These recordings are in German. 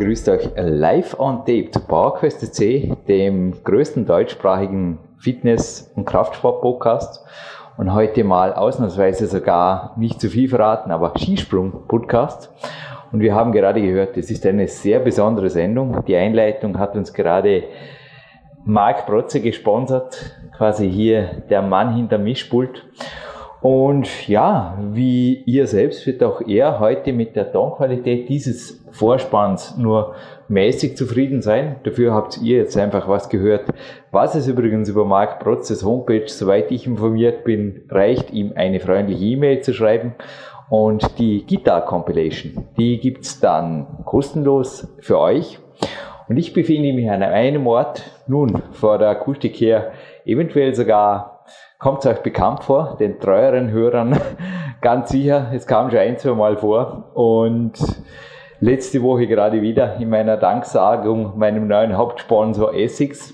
Grüßt euch live on tape zu PowerQuest.de, dem größten deutschsprachigen Fitness- und Kraftsport-Podcast. Und heute mal ausnahmsweise sogar nicht zu viel verraten, aber Skisprung-Podcast. Und wir haben gerade gehört, es ist eine sehr besondere Sendung. Die Einleitung hat uns gerade Marc Protze gesponsert, quasi hier der Mann hinterm Mischpult. Und ja, wie ihr selbst wird auch er heute mit der Tonqualität dieses Vorspanns nur mäßig zufrieden sein. Dafür habt ihr jetzt einfach was gehört. Was es übrigens über Marc Protzes Homepage, soweit ich informiert bin, reicht, ihm eine freundliche E-Mail zu schreiben. Und die Guitar Compilation, die gibt's dann kostenlos für euch. Und ich befinde mich an einem Ort, nun, vor der Akustik her, eventuell sogar kommt es euch bekannt vor, den treueren Hörern ganz sicher. Es kam schon ein, zwei Mal vor und letzte Woche gerade wieder in meiner Danksagung meinem neuen Hauptsponsor Essex.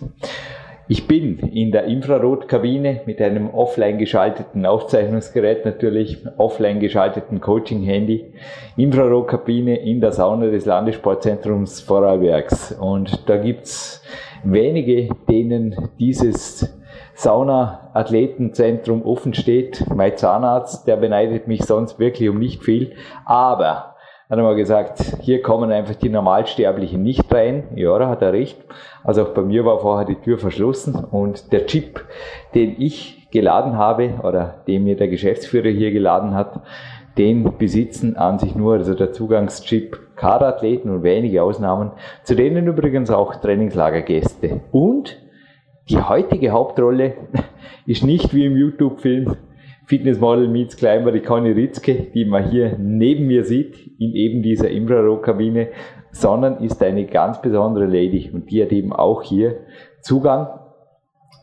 Ich bin in der Infrarotkabine mit einem offline geschalteten Aufzeichnungsgerät natürlich, offline geschalteten Coaching-Handy, Infrarotkabine in der Sauna des Landessportzentrums Vorarlbergs. Und da gibt's wenige, denen dieses Sauna-Athletenzentrum offen steht. Mein Zahnarzt, der beneidet mich sonst wirklich um nicht viel. Aber, hat er mal gesagt, hier kommen einfach die Normalsterblichen nicht rein. Ja, da hat er recht. Also auch bei mir war vorher die Tür verschlossen und der Chip, den ich geladen habe oder den mir der Geschäftsführer hier geladen hat, den besitzen an sich nur, also der Zugangschip, Kaderathleten und wenige Ausnahmen, zu denen übrigens auch Trainingslagergäste. Und die heutige Hauptrolle ist nicht wie im YouTube-Film Fitnessmodel meets Climber, die Connie Ritzke, die man hier neben mir sieht, in eben dieser Infrarotkabine, sondern ist eine ganz besondere Lady und die hat eben auch hier Zugang.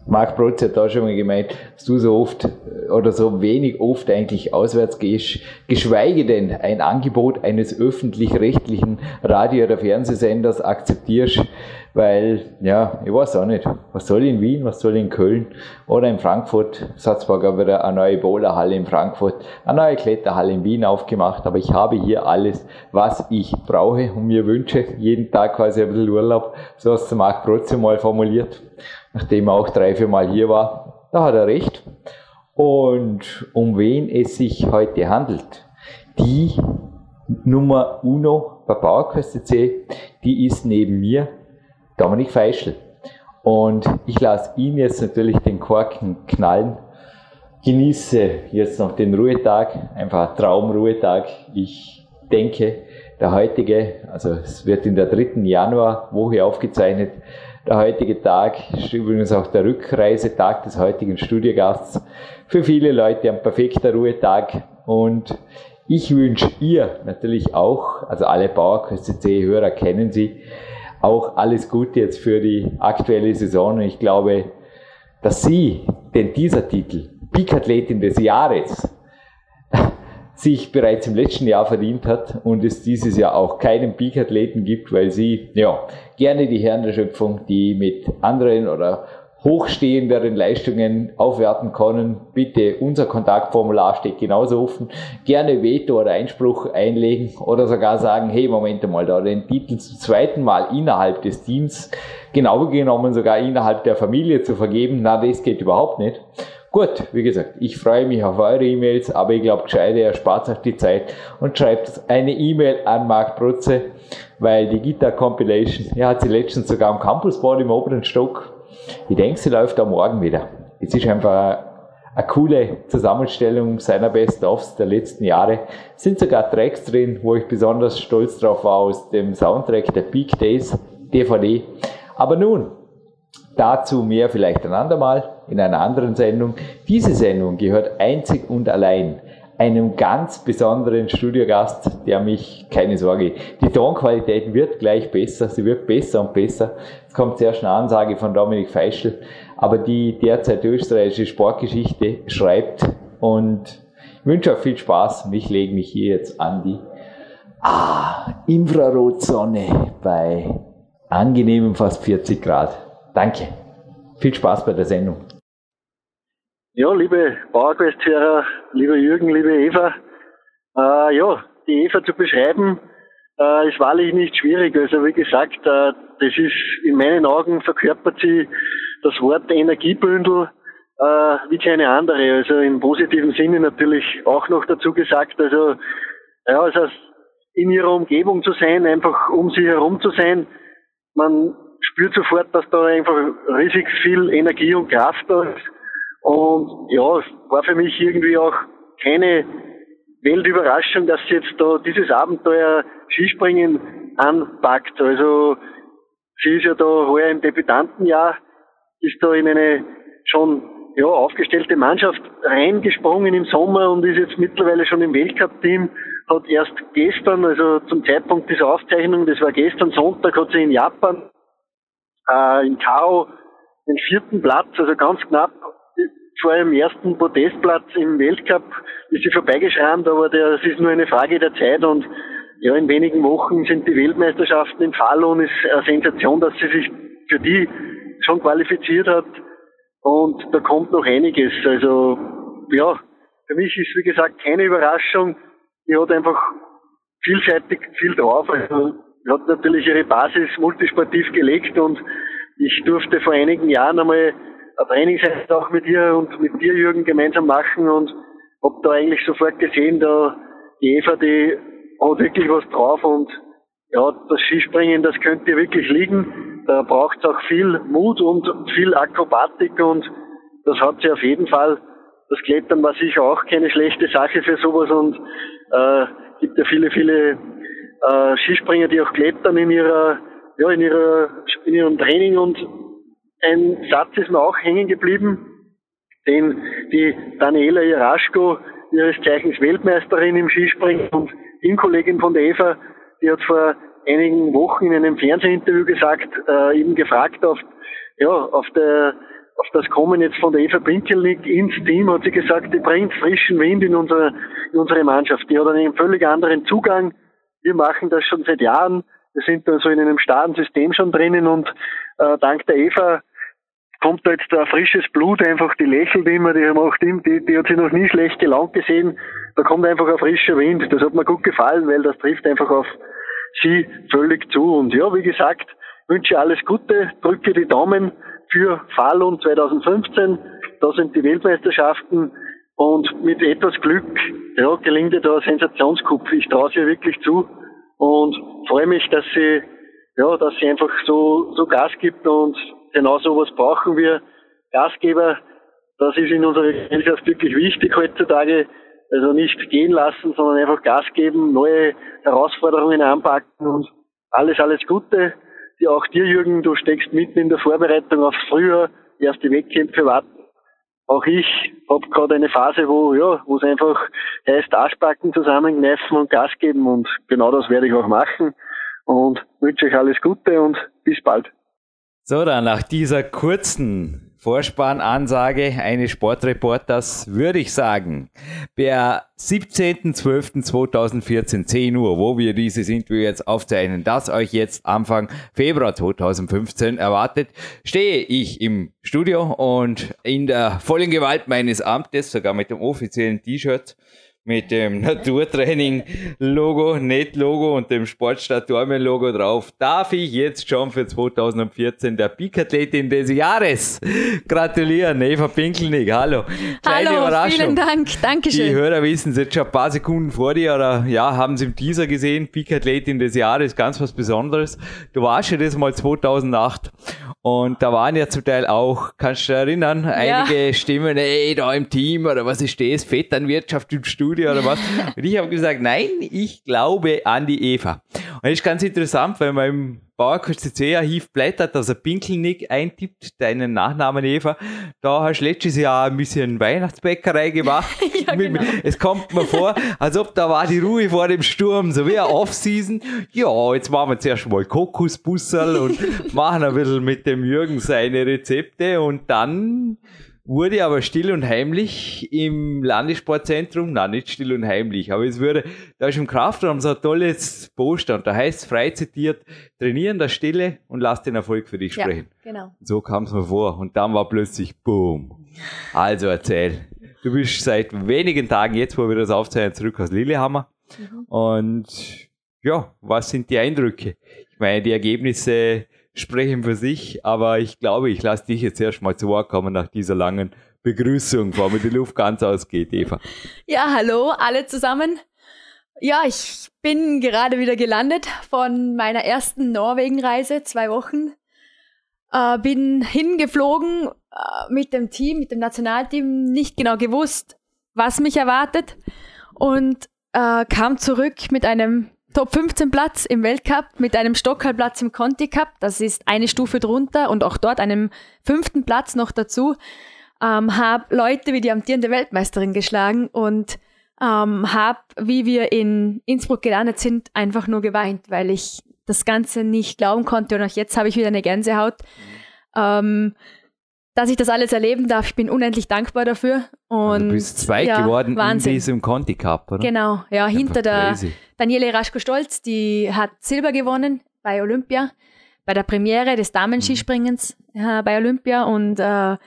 Marc Protze hat da schon mal gemeint, dass du so oft oder so wenig oft eigentlich auswärts gehst, geschweige denn ein Angebot eines öffentlich-rechtlichen Radio- oder Fernsehsenders akzeptierst, weil, ja, ich weiß auch nicht, was soll in Wien, was soll in Köln oder in Frankfurt, es hat zwar gerade wieder eine neue Bowlerhalle in Frankfurt, eine neue Kletterhalle in Wien aufgemacht, aber ich habe hier alles, was ich brauche und mir wünsche, jeden Tag quasi ein bisschen Urlaub, so hat es der Marc Protze mal formuliert, nachdem er auch 3-4 Mal hier war, da hat er recht. Und um wen es sich heute handelt, die Nummer Uno bei PowerQuest.de, die ist neben mir Dominik Feischl. Und ich lasse ihn jetzt natürlich den Korken knallen, genieße jetzt noch den Ruhetag, einfach ein Traumruhetag. Ich denke, der heutige, also es wird in der 3. Januarwoche aufgezeichnet, der heutige Tag ist übrigens auch der Rückreisetag des heutigen Studiogasts. Für viele Leute ein perfekter Ruhetag und ich wünsche ihr natürlich auch, also alle PowerQuest.de-Hörer kennen sie, auch alles Gute jetzt für die aktuelle Saison. Und ich glaube, dass sie, denn dieser Titel, Peak Athletin des Jahres, sich bereits im letzten Jahr verdient hat und es dieses Jahr auch keinen Peak-Athleten gibt, weil sie ja gerne die Herren der Schöpfung, die mit anderen oder hochstehenderen Leistungen aufwerten können, bitte unser Kontaktformular steht genauso offen, gerne Veto oder Einspruch einlegen oder sogar sagen, hey, Moment mal, da den Titel zum zweiten Mal innerhalb des Teams, genau genommen sogar innerhalb der Familie zu vergeben, na, das geht überhaupt nicht. Gut, wie gesagt, ich freue mich auf eure E-Mails, aber ich glaube, gescheite, erspart euch die Zeit und schreibt eine E-Mail an Marc Protze, weil die Guitar Compilation, er hat sie letztens sogar am Campusboard im oberen Stock. Ich denke, sie läuft da morgen wieder. Es ist einfach eine coole Zusammenstellung seiner Best-ofs der letzten Jahre. Es sind sogar Tracks drin, wo ich besonders stolz drauf war, aus dem Soundtrack der Peak Days DVD. Aber nun, dazu mehr vielleicht ein andermal in einer anderen Sendung. Diese Sendung gehört einzig und allein einem ganz besonderen Studiogast, der mich, keine Sorge, die Tonqualität wird gleich besser, sie wird besser und besser. Es kommt zuerst eine Ansage von Dominik Feischl, aber die derzeit österreichische Sportgeschichte schreibt, und ich wünsche euch viel Spaß. Ich lege mich hier jetzt an die Infrarotsonne bei angenehmen fast 40 Grad. Danke. Viel Spaß bei der Sendung. Ja, liebe PowerQuest-Hörer, lieber Jürgen, liebe Eva, die Eva zu beschreiben, ist wahrlich nicht schwierig. Also wie gesagt, das ist, in meinen Augen verkörpert sie das Wort Energiebündel wie keine andere. Also im positiven Sinne natürlich auch noch dazu gesagt. Also ja, das heißt, in ihrer Umgebung zu sein, einfach um sie herum zu sein, man spürt sofort, dass da einfach riesig viel Energie und Kraft da ist. Und ja, es war für mich irgendwie auch keine Weltüberraschung, dass sie jetzt da dieses Abenteuer Skispringen anpackt. Also sie ist ja da heuer im Debütantenjahr, ist da in eine schon aufgestellte Mannschaft reingesprungen im Sommer und ist jetzt mittlerweile schon im Weltcup-Team, hat erst gestern, also zum Zeitpunkt dieser Aufzeichnung, das war gestern Sonntag, hat sie in Japan in Kao den 4. Platz, also ganz knapp, vor ihrem ersten Podestplatz im Weltcup ist sie vorbeigeschrammt, aber das ist nur eine Frage der Zeit. Und ja, in wenigen Wochen sind die Weltmeisterschaften im Fall und es ist eine Sensation, dass sie sich für die schon qualifiziert hat. Und da kommt noch einiges. Also ja, für mich ist, wie gesagt, keine Überraschung. Sie hat einfach vielseitig viel drauf. Also sie hat natürlich ihre Basis multisportiv gelegt und ich durfte vor einigen Jahren einmal eine Trainingseinheit auch mit ihr und mit dir, Jürgen, gemeinsam machen und hab da eigentlich sofort gesehen, da die Eva, die hat wirklich was drauf und ja, das Skispringen, das könnte ihr wirklich liegen. Da braucht's auch viel Mut und viel Akrobatik und das hat sie auf jeden Fall. Das Klettern war sicher auch keine schlechte Sache für sowas und gibt ja viele, viele Skispringer, die auch klettern in ihrem Training. Und ein Satz ist mir auch hängen geblieben, denn die Daniela Iraschko, ihres Zeichens Weltmeisterin im Skispringen und Teamkollegin von der Eva, die hat vor einigen Wochen in einem Fernsehinterview gesagt, eben gefragt auf das Kommen jetzt von der Eva Pinkelnig ins Team, hat sie gesagt, die bringt frischen Wind in unsere Mannschaft. Die hat einen völlig anderen Zugang. Wir machen das schon seit Jahren. Wir sind da so in einem starren System schon drinnen und dank der Eva kommt da jetzt ein frisches Blut, einfach die lächelt immer, die hat sich noch nie schlecht gelaunt gesehen, da kommt einfach ein frischer Wind, das hat mir gut gefallen, weil das trifft einfach auf sie völlig zu. Und ja, wie gesagt, wünsche alles Gute, drücke die Daumen für Falun 2015, da sind die Weltmeisterschaften und mit etwas Glück gelingt ihr da ein Sensationskupp, ich traue es ihr wirklich zu und freue mich, dass sie einfach so Gas gibt und genau sowas brauchen wir. Gastgeber, das ist in unserer Gesellschaft wirklich wichtig heutzutage. Also nicht gehen lassen, sondern einfach Gas geben, neue Herausforderungen anpacken und alles Gute. Ja, auch dir, Jürgen, du steckst mitten in der Vorbereitung aufs Frühjahr, erste Wettkämpfe warten. Auch ich habe gerade eine Phase, wo es einfach heißt, Arschbacken zusammenkneifen und Gas geben und genau das werde ich auch machen. Und wünsche euch alles Gute und bis bald. So, dann nach dieser kurzen Vorspannansage eines Sportreporters würde ich sagen, per 17.12.2014, 10 Uhr, wo wir dieses Interview jetzt aufzeichnen, das euch jetzt Anfang Februar 2015 erwartet, stehe ich im Studio und in der vollen Gewalt meines Amtes, sogar mit dem offiziellen T-Shirt, mit dem Naturtraining-Logo, Net-Logo und dem Sportstadt-Dormen-Logo drauf, darf ich jetzt schon für 2014 der Peak Athletin des Jahres gratulieren. Eva Pinkelnig, hallo. Kleine Hallo, vielen Dank, Dankeschön. Die Hörer wissen es jetzt schon ein paar Sekunden vor dir, oder ja, haben es im Teaser gesehen, Peak Athletin des Jahres, ganz was Besonderes. Du warst ja das mal 2008 und da waren ja zum Teil auch, kannst du dich erinnern, einige Stimmen, ey, da im Team oder was ist das, Vetternwirtschaft im Studio oder was. Und ich habe gesagt, nein, ich glaube an die Eva. Und das ist ganz interessant, weil man im PowerQuest.de Archiv blättert, dass er Pinkelnig eintippt, deinen Nachnamen Eva. Da hast du letztes Jahr ein bisschen Weihnachtsbäckerei gemacht. Ja, genau. Es kommt mir vor, als ob da war die Ruhe vor dem Sturm, so wie eine Off-Season. Ja, jetzt machen wir zuerst mal Kokosbusserl und machen ein bisschen mit dem Jürgen seine Rezepte und dann wurde aber still und heimlich im Landessportzentrum, nein, nicht still und heimlich, aber es wurde, da ist im Kraftraum so ein tolles Poster und da heißt es frei zitiert, trainieren der Stille und lass den Erfolg für dich sprechen. Ja, genau. So kam es mir vor und dann war plötzlich boom. Also erzähl, du bist seit wenigen Tagen, jetzt wo wir das aufzeichnen, zurück aus Lillehammer und ja, was sind die Eindrücke? Ich meine, die Ergebnisse sprechen für sich, aber ich glaube, ich lasse dich jetzt erst mal zu Wort kommen nach dieser langen Begrüßung, bevor mir die Luft ganz ausgeht, Eva. Ja, hallo alle zusammen. Ja, ich bin gerade wieder gelandet von meiner ersten Norwegen-Reise, 2 Wochen. Bin hingeflogen mit dem Team, mit dem Nationalteam, nicht genau gewusst, was mich erwartet und kam zurück mit einem Top-15-Platz im Weltcup mit einem Stockhalplatz im Conti Cup. Das ist eine Stufe drunter und auch dort einem 5. Platz noch dazu. Habe Leute wie die amtierende Weltmeisterin geschlagen und habe, wie wir in Innsbruck gelandet sind, einfach nur geweint, weil ich das Ganze nicht glauben konnte. Und auch jetzt habe ich wieder eine Gänsehaut. Dass ich das alles erleben darf, ich bin unendlich dankbar dafür. Und du bist zweit geworden in diesem Conti Cup, oder? Genau, ja, hinter der Daniela Iraschko-Stolz, die hat Silber gewonnen bei Olympia, bei der Premiere des Damenskispringens bei Olympia und ja,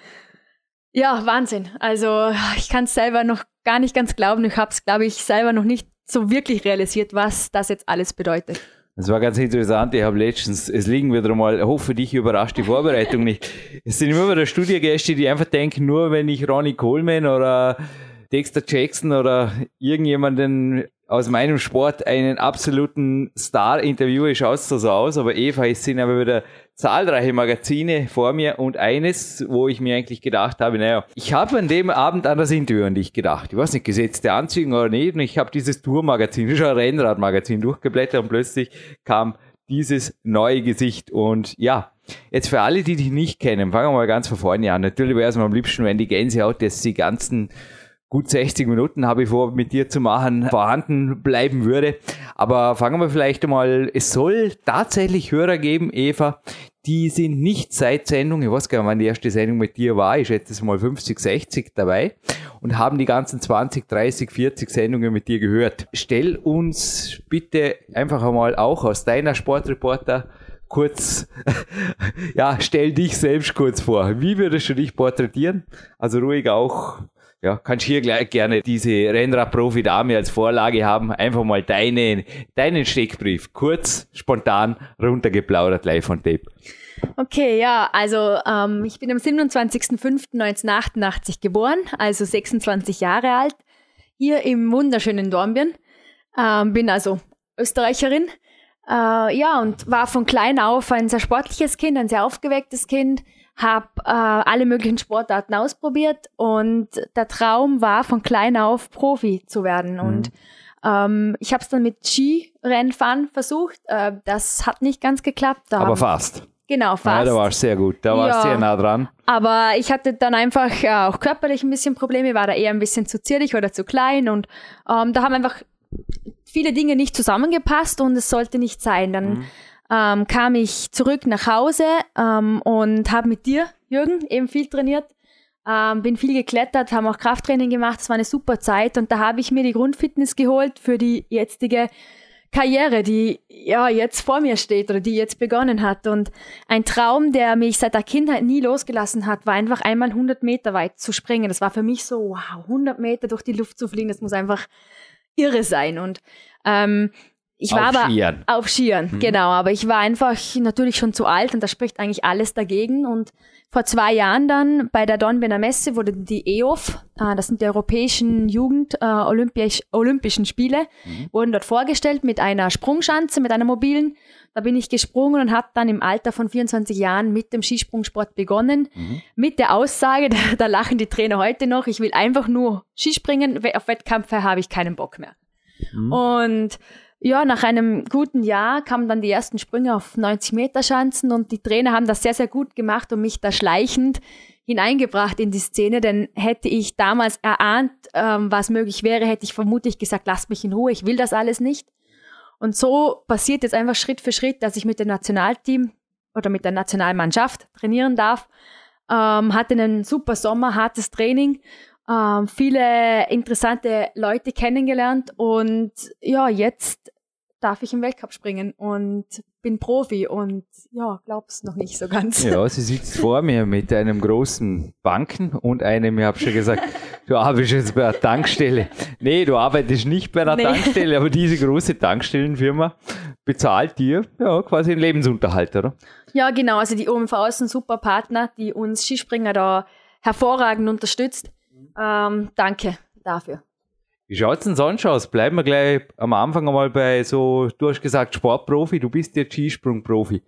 Wahnsinn. Also ich kann es selber noch gar nicht ganz glauben, ich habe es, glaube ich, selber noch nicht so wirklich realisiert, was das jetzt alles bedeutet. Das war ganz interessant, ich habe letztens, es liegen wieder mal, hoffe dich überrascht die Vorbereitung nicht. Es sind immer wieder Studiogäste, die einfach denken, nur wenn ich Ronnie Coleman oder Dexter Jackson oder irgendjemanden aus meinem Sport einen absoluten Star interviewe, schaut es da so aus. Aber Eva, es sind aber wieder zahlreiche Magazine vor mir und eines, wo ich mir eigentlich gedacht habe, naja, ich habe an dem Abend an das Interview an dich gedacht. Ich weiß nicht, gesetzte Anzüge oder nicht. Und ich habe dieses Tourmagazin, das ist ein Rennradmagazin, durchgeblättert und plötzlich kam dieses neue Gesicht. Und ja, jetzt für alle, die dich nicht kennen, fangen wir mal ganz von vorne an. Natürlich wäre es mir am liebsten, wenn die Gänsehaut jetzt die ganzen gut 60 Minuten habe ich vor, mit dir zu machen, vorhanden bleiben würde. Aber fangen wir vielleicht mal, es soll tatsächlich Hörer geben, Eva, die sind nicht seit Sendung, ich weiß gar nicht, wann die erste Sendung mit dir war, ich schätze es mal 50, 60 dabei und haben die ganzen 20, 30, 40 Sendungen mit dir gehört. Stell uns bitte einfach einmal auch aus deiner Sportreporter kurz, ja, stell dich selbst kurz vor. Wie würdest du dich porträtieren? Also ruhig auch, ja, kannst hier gleich gerne diese Rennrad-Profi-Dame als Vorlage haben. Einfach mal deinen Steckbrief kurz, spontan runtergeplaudert, live on tape. Okay, ja, also ich bin am 27.05.1988 geboren, also 26 Jahre alt, hier im wunderschönen Dornbirn. Bin also Österreicherin. Ja, und war von klein auf ein sehr sportliches Kind, ein sehr aufgewecktes Kind. Habe alle möglichen Sportarten ausprobiert und der Traum war, von klein auf Profi zu werden. Und ich habe es dann mit Skirennfahren versucht. Das hat nicht ganz geklappt. Aber fast. Genau, fast. Ja, da war es sehr gut, da war es sehr nah dran. Aber ich hatte dann einfach auch körperlich ein bisschen Probleme, war da eher ein bisschen zu zierlich oder zu klein. Und da haben einfach viele Dinge nicht zusammengepasst und es sollte nicht sein. Dann kam ich zurück nach Hause und habe mit dir, Jürgen, eben viel trainiert, bin viel geklettert, haben auch Krafttraining gemacht, das war eine super Zeit und da habe ich mir die Grundfitness geholt für die jetzige Karriere, die ja jetzt vor mir steht oder die jetzt begonnen hat. Und ein Traum, der mich seit der Kindheit nie losgelassen hat, war einfach einmal 100 Meter weit zu springen. Das war für mich so, wow, 100 Meter durch die Luft zu fliegen, das muss einfach irre sein. Und ich war aber auf Skiern, genau. Aber ich war einfach natürlich schon zu alt und da spricht eigentlich alles dagegen. Und vor 2 Jahren dann bei der Dornbirner Messe wurde die EOF, das sind die europäischen Jugend-Olympischen Spiele, wurden dort vorgestellt mit einer Sprungschanze, mit einer mobilen. Da bin ich gesprungen und habe dann im Alter von 24 Jahren mit dem Skisprungsport begonnen. Mit der Aussage, da lachen die Trainer heute noch, ich will einfach nur Skispringen, auf Wettkämpfe habe ich keinen Bock mehr. Und ja, nach einem guten Jahr kamen dann die ersten Sprünge auf 90-Meter-Schanzen und die Trainer haben das sehr, sehr gut gemacht und mich da schleichend hineingebracht in die Szene, denn hätte ich damals erahnt, was möglich wäre, hätte ich vermutlich gesagt, lasst mich in Ruhe, ich will das alles nicht. Und so passiert jetzt einfach Schritt für Schritt, dass ich mit dem Nationalteam oder mit der Nationalmannschaft trainieren darf, hatte einen super Sommer, hartes Training, viele interessante Leute kennengelernt und ja, jetzt darf ich im Weltcup springen und bin Profi und ja, glaub's noch nicht so ganz. Ja, sie sitzt vor mir mit einem großen Banken und einem, ich habe schon gesagt, du arbeitest jetzt bei einer Tankstelle. Nee, du arbeitest nicht bei einer Tankstelle, aber diese große Tankstellenfirma bezahlt dir ja quasi einen Lebensunterhalt, oder? Ja, genau, also die OMV ist ein super Partner, die uns Skispringer da hervorragend unterstützt. Danke dafür. Wie schaut es denn sonst aus? Bleiben wir gleich am Anfang einmal bei so, du hast gesagt Sportprofi, du bist jetzt Skisprungprofi.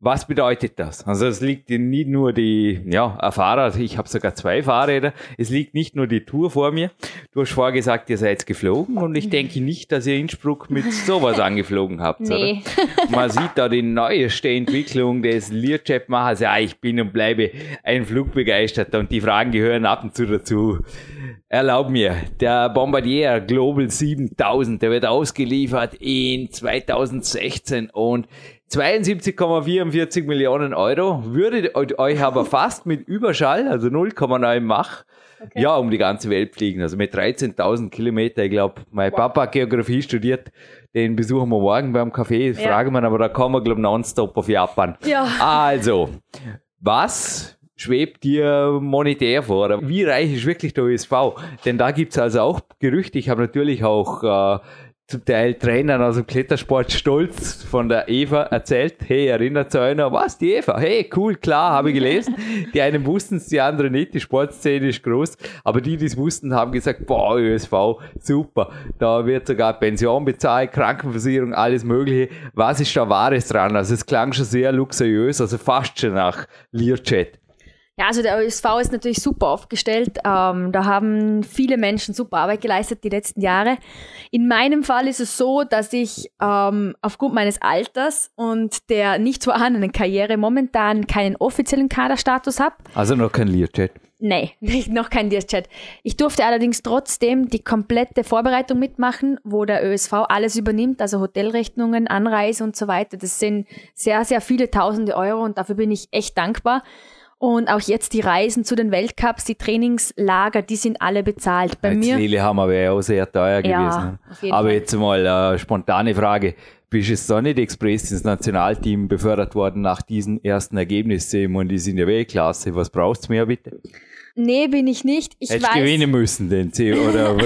Was bedeutet das? Also es liegt dir nicht nur die, ja, ein Fahrrad, ich habe sogar 2 Fahrräder, es liegt nicht nur die Tour vor mir. Du hast vorher gesagt, ihr seid geflogen und ich denke nicht, dass ihr Innsbruck mit sowas angeflogen habt. Nee. Oder? Man sieht da die neueste Entwicklung des Learjet-Machers. Ja, ich bin und bleibe ein Flugbegeisterter und die Fragen gehören ab und zu dazu. Erlaub mir, der Bombardier Global 7000, der wird ausgeliefert in 2016 und 72,44 Millionen Euro, würde euch aber fast mit Überschall, also 0,9 Mach, ja, um die ganze Welt fliegen. Also mit 13.000 Kilometer, ich glaube, mein Papa hat Geografie studiert, den besuchen wir morgen beim Café, das fragen wir, aber da kommen wir, glaube ich, nonstop auf Japan. Ja. Also, was schwebt dir monetär vor? Wie reich ist wirklich der ÖSV? Denn da gibt's also auch Gerüchte. Ich habe natürlich auch zum Teil Trainern aus dem Klettersport Stolz von der Eva erzählt. Hey, erinnert sich einer, was, die Eva? Hey, cool, klar, habe ich gelesen. Die einen wussten es, die anderen nicht. Die Sportszene ist groß. Aber die, die es wussten, haben gesagt, boah, ÖSV, super. Da wird sogar Pension bezahlt, Krankenversicherung, alles Mögliche. Was ist da Wahres dran? Also es klang schon sehr luxuriös, also fast schon nach Learjet. Ja, also der ÖSV ist natürlich super aufgestellt. Da haben viele Menschen super Arbeit geleistet die letzten Jahre. In meinem Fall ist es so, dass ich aufgrund meines Alters und der nicht zu erhandenden Karriere momentan keinen offiziellen Kaderstatus habe. Also noch kein Learjet? Nee, noch kein Learjet. Ich durfte allerdings trotzdem die komplette Vorbereitung mitmachen, wo der ÖSV alles übernimmt, also Hotelrechnungen, Anreise und so weiter. Das sind sehr, sehr viele tausende Euro und dafür bin ich echt dankbar. Und auch jetzt die Reisen zu den Weltcups, die Trainingslager, die sind alle bezahlt. Bei mir Lillehammer wäre ja auch sehr teuer gewesen. Auf jeden Fall. Jetzt mal eine spontane Frage. Bist jetzt doch nicht express ins Nationalteam befördert worden nach diesen ersten Ergebnissen und die sind ja Weltklasse. Was braucht's mehr bitte? Nee, bin ich nicht. Hättest du gewinnen müssen, den C, oder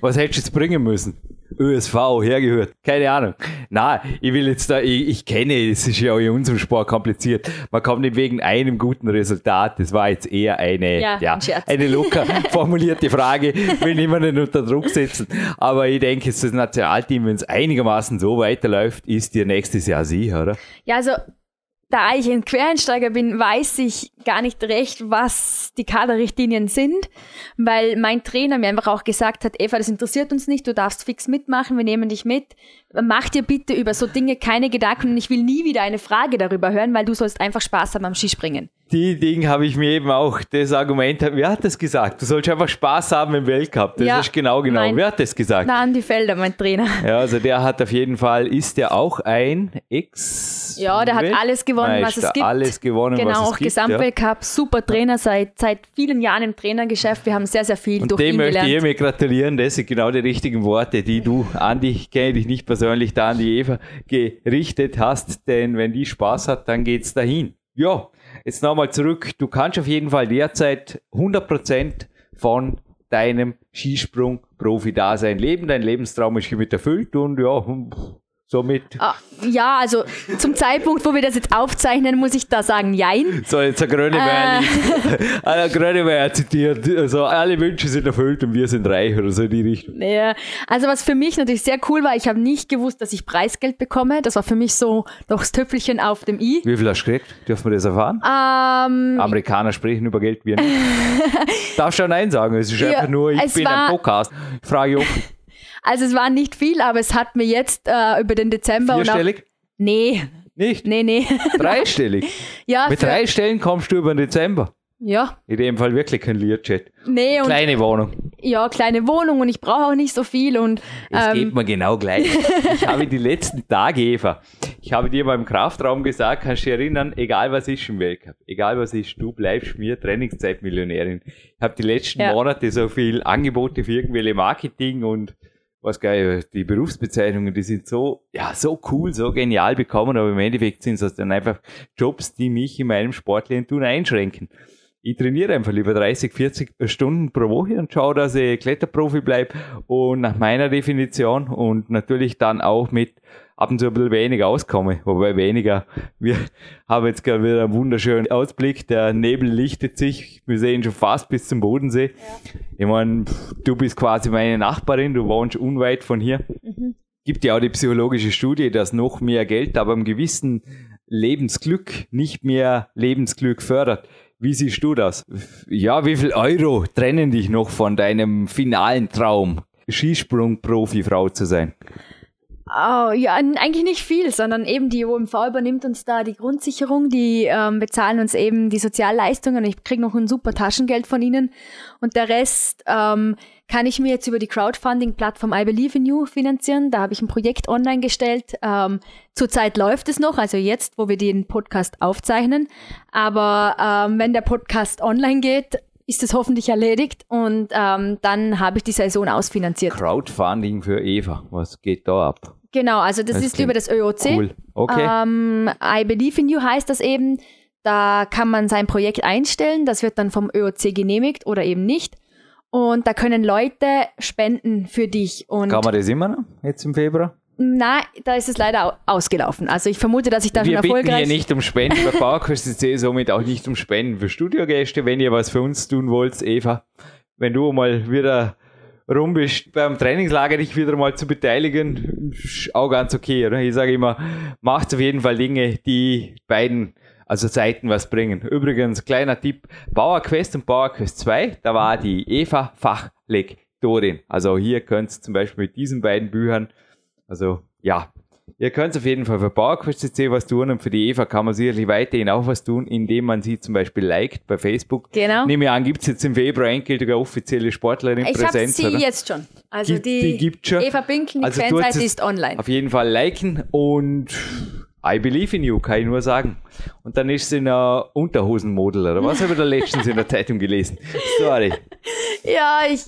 was hättest du jetzt bringen müssen? ÖSV, hergehört. Keine Ahnung. Nein, ich will jetzt da, ich kenne, es ist ja auch in unserem Sport kompliziert. Man kommt nicht wegen einem guten Resultat. Das war jetzt eher eine locker formulierte Frage. Will niemanden unter Druck setzen. Aber ich denke, das Nationalteam, wenn es einigermaßen so weiterläuft, ist dir nächstes Jahr sicher, oder? Ja, also, da ich ein Quereinsteiger bin, weiß ich gar nicht recht, was die Kaderrichtlinien sind, weil mein Trainer mir einfach auch gesagt hat, Eva, das interessiert uns nicht, du darfst fix mitmachen, wir nehmen dich mit. Mach dir bitte über so Dinge keine Gedanken und ich will nie wieder eine Frage darüber hören, weil du sollst einfach Spaß haben am Skispringen. Die Dinge habe ich mir eben auch, das Argument, wer hat das gesagt? Du sollst einfach Spaß haben im Weltcup, das ist genau. Wer hat das gesagt? Na, Andi Felder, mein Trainer. Ja, also der hat auf jeden Fall, ist der auch ein Ex- Platz. Ja, der hat alles gewonnen, was es gibt. Alles gewonnen, genau, was es gibt. Genau, auch Gesamtweltcup, ja. Super Trainer, seit vielen Jahren im Trainergeschäft. Wir haben sehr, sehr viel durch ihn gelernt. Und dem möchte ich mir gratulieren. Das sind genau die richtigen Worte, die du an dich, kenne dich nicht persönlich, da an die Eva gerichtet hast. Denn wenn die Spaß hat, dann geht's dahin. Ja, jetzt nochmal zurück. Du kannst auf jeden Fall derzeit 100% von deinem Skisprung-Profi-Dasein leben. Dein Lebenstraum ist hiermit erfüllt und ja, somit... Ah, ja, also zum Zeitpunkt, wo wir das jetzt aufzeichnen, muss ich da sagen, jein. So, jetzt ein Grönemeyer zitiert. Also alle Wünsche sind erfüllt und wir sind reich oder so in die Richtung. Ja, also was für mich natürlich sehr cool war, ich habe nicht gewusst, dass ich Preisgeld bekomme. Das war für mich so noch das Töpfelchen auf dem i. Wie viel hast du gekriegt? Dürfen wir das erfahren? Amerikaner sprechen über Geld, wir nicht. Darfst du auch nein sagen? Es ist ja, einfach nur, ich bin ein Podcast. Ich frage auch. Also es war nicht viel, aber es hat mir jetzt über den Dezember... Vierstellig? Und auch, nee. Nicht? Nee. Dreistellig? Ja. Mit 3 Stellen kommst du über den Dezember? Ja. In dem Fall wirklich kein Learjet. Nee. Kleine Wohnung. Ja, kleine Wohnung und ich brauche auch nicht so viel. Und es geht mir genau gleich. Ich habe die letzten Tage, Eva, ich habe dir beim Kraftraum gesagt, kannst du dich erinnern, egal was ist im Weltcup, egal was ist, du bleibst mir Trainingszeitmillionärin. Ich habe die letzten Monate so viel Angebote für irgendwelche Marketing und was geil, die Berufsbezeichnungen, die sind so, ja, so cool, so genial bekommen, aber im Endeffekt sind es dann einfach Jobs, die mich in meinem sportlichen Tun einschränken. Ich trainiere einfach lieber 30, 40 Stunden pro Woche und schaue, dass ich Kletterprofi bleibe und nach meiner Definition und natürlich dann auch mit ab und zu ein bisschen weniger auskomme, wobei weniger. Wir haben jetzt gerade wieder einen wunderschönen Ausblick, der Nebel lichtet sich, wir sehen schon fast bis zum Bodensee. Ja. Ich meine, du bist quasi meine Nachbarin, du wohnst unweit von hier. Mhm. Gibt ja auch die psychologische Studie, dass noch mehr Geld, aber im gewissen Lebensglück nicht mehr Lebensglück fördert. Wie siehst du das? Ja, wie viel Euro trennen dich noch von deinem finalen Traum, Skisprung-Profi-Frau zu sein? Oh, ja, eigentlich nicht viel, sondern eben die OMV übernimmt uns da die Grundsicherung, die bezahlen uns eben die Sozialleistungen. Ich kriege noch ein super Taschengeld von ihnen und der Rest kann ich mir jetzt über die Crowdfunding-Plattform I Believe in You finanzieren. Da habe ich ein Projekt online gestellt. Zurzeit läuft es noch, also jetzt, wo wir den Podcast aufzeichnen. Aber wenn der Podcast online geht, ist es hoffentlich erledigt und dann habe ich die Saison ausfinanziert. Crowdfunding für Eva, was geht da ab? Genau, also das ist über das ÖOC. Cool. Okay. I Believe in You heißt das eben, da kann man sein Projekt einstellen, das wird dann vom ÖOC genehmigt oder eben nicht und da können Leute spenden für dich. Und kann man das immer noch, jetzt im Februar? Nein, da ist es leider ausgelaufen. Also ich vermute, dass ich da schon erfolgreich... Wir bitten hier nicht um Spenden bei PowerQuest.de, somit auch nicht um Spenden für Studiogäste. Wenn ihr was für uns tun wollt, Eva, wenn du mal wieder rum bist, beim Trainingslager dich wieder mal zu beteiligen, ist auch ganz okay, oder? Ich sage immer, macht auf jeden Fall Dinge, die beiden... Also Seiten was bringen. Übrigens, kleiner Tipp, PowerQuest und PowerQuest 2, da war die Eva Fachlektorin. Also hier könnt ihr zum Beispiel mit diesen beiden Büchern, also ja, ihr könnt auf jeden Fall für PowerQuest.de was tun und für die Eva kann man sicherlich weiterhin auch was tun, indem man sie zum Beispiel liked bei Facebook. Genau. Nehme ich an, gibt es jetzt im Februar endgültig eine offizielle Sportlerin-Präsenz? Ich habe sie jetzt schon. Also die Eva Pinkelnig, also Fanseite ist online. Auf jeden Fall liken und... I Believe in You, kann ich nur sagen. Und dann ist sie in einer Unterhosenmodel, oder was habe ich da letztens in der Zeitung gelesen? Sorry. Ja, es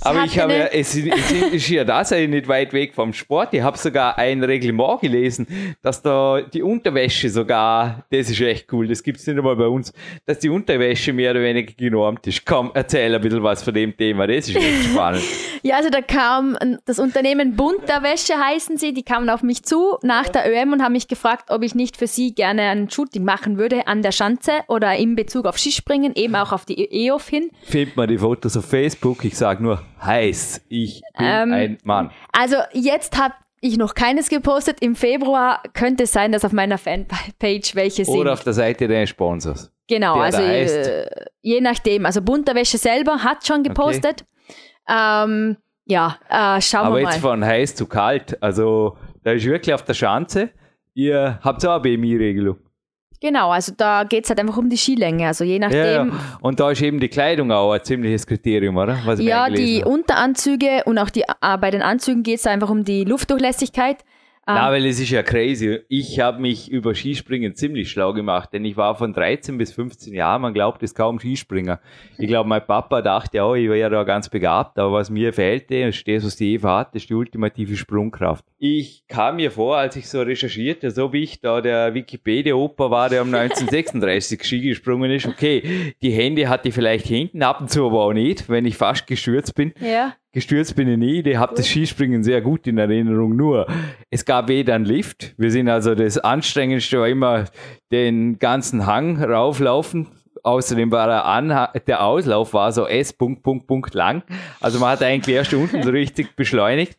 ist ja das nicht weit weg vom Sport. Ich habe sogar ein Reglement gelesen, dass da die Unterwäsche sogar, das ist echt cool, das gibt es nicht einmal bei uns, dass die Unterwäsche mehr oder weniger genormt ist. Komm, erzähl ein bisschen was von dem Thema, das ist echt spannend. Ja, also da kam das Unternehmen Bunterwäsche, heißen sie, die kamen auf mich zu nach der ÖM und haben mich gefragt, ob ich nicht für sie gerne ein Shooting machen würde an der Schanze oder in Bezug auf Skispringen, eben auch auf die EOF hin. Findet man die Fotos auf Facebook, ich sage nur, heiß, ich bin ein Mann. Also jetzt habe ich noch keines gepostet, im Februar könnte es sein, dass auf meiner Fanpage welche sind. Oder auf der Seite deines Sponsors. Genau, also je nachdem, also Bunterwäsche selber hat schon gepostet. Okay. Schauen wir mal. Aber jetzt von heiß zu kalt, also da ist wirklich auf der Schanze. Ihr habt auch eine BMI-Regelung. Genau, also da geht es halt einfach um die Skilänge, also je nachdem. Ja. Und da ist eben die Kleidung auch ein ziemliches Kriterium, oder? Was ich mir eingelesen habe. Unteranzüge und auch bei den Anzügen geht es einfach um die Luftdurchlässigkeit. Na, weil es ist ja crazy. Ich habe mich über Skispringen ziemlich schlau gemacht, denn ich war von 13 bis 15 Jahren, man glaubt es kaum, Skispringer. Ich glaube, mein Papa dachte, oh, ich wäre da ganz begabt, aber was mir fehlte, und das, was die Eva hat, ist die ultimative Sprungkraft. Ich kam mir vor, als ich so recherchierte, so wie ich da der Wikipedia-Opa war, der um 1936 Ski gesprungen ist. Okay, die Hände hatte ich vielleicht hinten, ab und zu aber auch nicht, wenn ich fast gestürzt bin. Ja. Gestürzt bin ich nie, ich habe das Skispringen sehr gut in Erinnerung, nur es gab weder einen Lift, wir sind also das Anstrengendste war immer den ganzen Hang rauflaufen, außerdem war der Auslauf war so S... lang, also man hat eigentlich erst unten so richtig beschleunigt.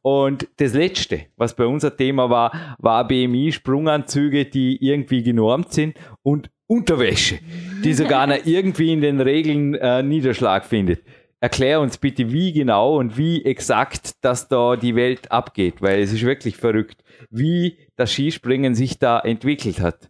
Und das Letzte, was bei uns ein Thema war, war BMI-Sprunganzüge, die irgendwie genormt sind und Unterwäsche, die sogar noch irgendwie in den Regeln Niederschlag findet. Erklär uns bitte, wie genau und wie exakt das da die Welt abgeht, weil es ist wirklich verrückt, wie das Skispringen sich da entwickelt hat.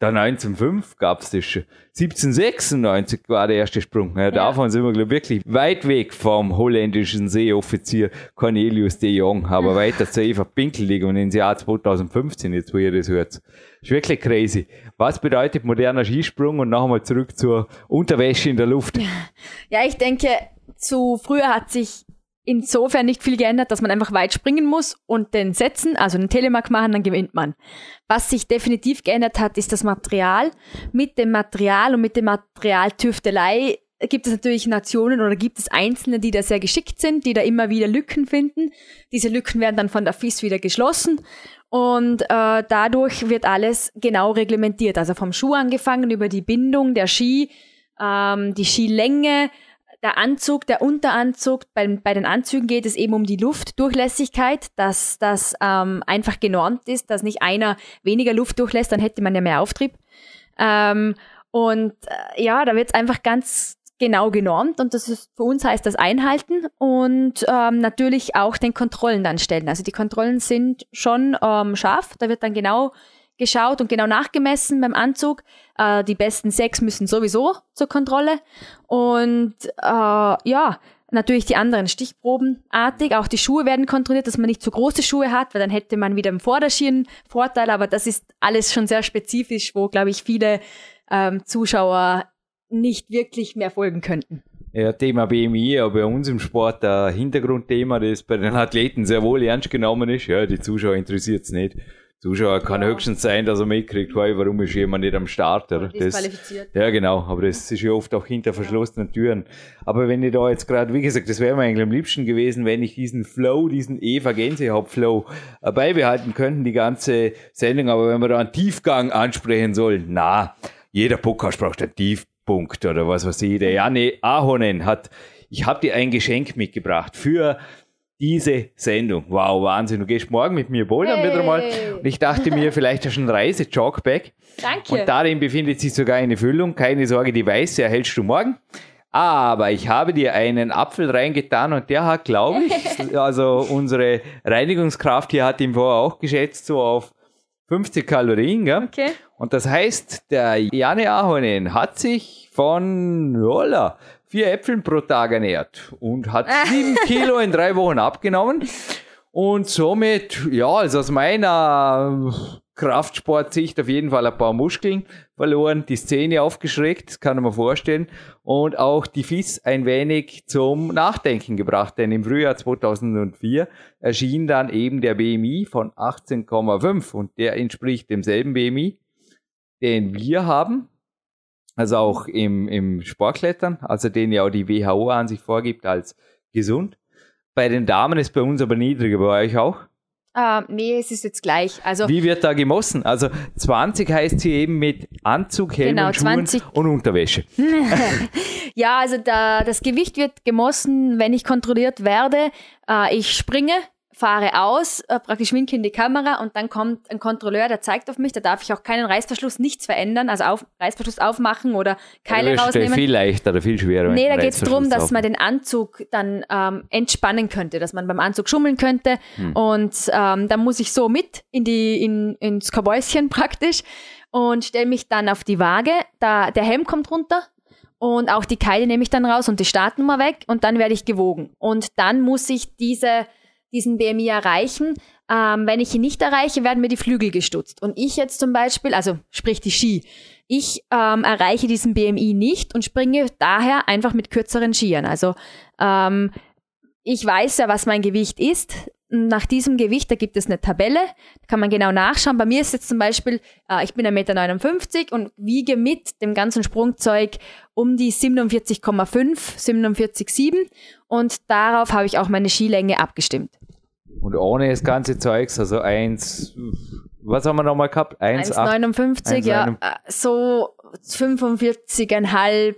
Da 1905 gab es das schon. 1796 war der erste Sprung. Ja, davon sind wir glaub, wirklich weit weg vom holländischen Seeoffizier Cornelius de Jong, aber weiter zu Eva Pinkelnig und ins Jahr 2015, jetzt wo ihr das hört. Ist wirklich crazy. Was bedeutet moderner Skisprung und nochmal zurück zur Unterwäsche in der Luft? Ja, ich denke... Früher hat sich insofern nicht viel geändert, dass man einfach weit springen muss und den Sätzen, also den Telemark machen, dann gewinnt man. Was sich definitiv geändert hat, ist das Material. Mit dem Material und mit der Materialtüftelei gibt es natürlich Nationen oder gibt es Einzelne, die da sehr geschickt sind, die da immer wieder Lücken finden. Diese Lücken werden dann von der FIS wieder geschlossen und dadurch wird alles genau reglementiert. Also vom Schuh angefangen, über die Bindung der Ski, die Skilänge, der Anzug, der Unteranzug, bei den Anzügen geht es eben um die Luftdurchlässigkeit, dass das einfach genormt ist, dass nicht einer weniger Luft durchlässt, dann hätte man ja mehr Auftrieb. Da wird es einfach ganz genau genormt und das ist für uns heißt das Einhalten und natürlich auch den Kontrollen dann stellen. Also die Kontrollen sind schon scharf, da wird dann genau geschaut und genau nachgemessen beim Anzug. Die besten 6 müssen sowieso zur Kontrolle. Und natürlich die anderen stichprobenartig. Auch die Schuhe werden kontrolliert, dass man nicht zu große Schuhe hat, weil dann hätte man wieder im Vorderschirm Vorteil. Aber das ist alles schon sehr spezifisch, wo, glaube ich, viele Zuschauer nicht wirklich mehr folgen könnten. Ja, Thema BMI, aber bei uns im Sport ein Hintergrundthema, das bei den Athleten sehr wohl ernst genommen ist. Ja, die Zuschauer interessiert es nicht. Zuschauer kann höchstens sein, dass er mitkriegt, warum ist jemand nicht am Start. Oder? Disqualifiziert. Ja, genau, aber das ist ja oft auch hinter verschlossenen Türen. Aber wenn ich da jetzt gerade, wie gesagt, das wäre mir eigentlich am liebsten gewesen, wenn ich diesen Eva Gänsehaupt-Flow beibehalten könnte, die ganze Sendung. Aber wenn wir da einen Tiefgang ansprechen sollen, jeder Podcast braucht einen Tiefpunkt oder was weiß ich. Der Janne Ahonen ich habe dir ein Geschenk mitgebracht für diese Sendung. Wow, Wahnsinn. Du gehst morgen mit mir bouldern wieder mal. Und ich dachte mir, vielleicht hast du einen Reise-Jogbag. Danke. Und darin befindet sich sogar eine Füllung. Keine Sorge, die weiße erhältst du morgen. Aber ich habe dir einen Apfel reingetan und der hat, glaube ich, also unsere Reinigungskraft hier hat ihn vorher auch geschätzt, so auf 50 Kalorien. Gell? Okay. Und das heißt, der Janne Ahonen hat sich von 4 Äpfeln pro Tag ernährt und hat 7 Kilo in 3 Wochen abgenommen und somit, also aus meiner Kraftsportsicht auf jeden Fall ein paar Muskeln verloren, die Szene aufgeschreckt, das kann man mir vorstellen und auch die FIS ein wenig zum Nachdenken gebracht, denn im Frühjahr 2004 erschien dann eben der BMI von 18,5 und der entspricht demselben BMI, den wir haben. Also auch im Sportklettern, also den ja auch die WHO an sich vorgibt als gesund. Bei den Damen ist bei uns aber niedriger, bei euch auch? Nee, es ist jetzt gleich. Also wie wird da gemessen? Also 20 heißt sie eben mit Anzug, Helm und Schuhen 20. und Unterwäsche. Ja, also das Gewicht wird gemessen, wenn ich kontrolliert werde. Ich springe, fahre aus, praktisch winke in die Kamera und dann kommt ein Kontrolleur, der zeigt auf mich, da darf ich auch keinen Reißverschluss, nichts verändern, also Reißverschluss aufmachen oder Keile rausnehmen. Viel leichter oder viel schwerer. Nee, da geht es darum, dass man den Anzug dann entspannen könnte, dass man beim Anzug schummeln könnte und dann muss ich so mit ins Kabäuschen praktisch und stelle mich dann auf die Waage, der Helm kommt runter. Und auch die Keile nehme ich dann raus und die Startnummer weg und dann werde ich gewogen. Und dann muss ich diesen BMI erreichen, Wenn ich ihn nicht erreiche, werden mir die Flügel gestutzt. Und ich jetzt zum Beispiel, also sprich die Ski, ich erreiche diesen BMI nicht und springe daher einfach mit kürzeren Skiern. Also ich weiß ja, was mein Gewicht ist. Nach diesem Gewicht, da gibt es eine Tabelle, da kann man genau nachschauen. Bei mir ist jetzt zum Beispiel, ich bin 1,59 Meter und wiege mit dem ganzen Sprungzeug um die 47,5, 47,7 und darauf habe ich auch meine Skilänge abgestimmt. Und ohne das ganze Zeugs, also 1, was haben wir nochmal gehabt? 1,59, ja, so 45,5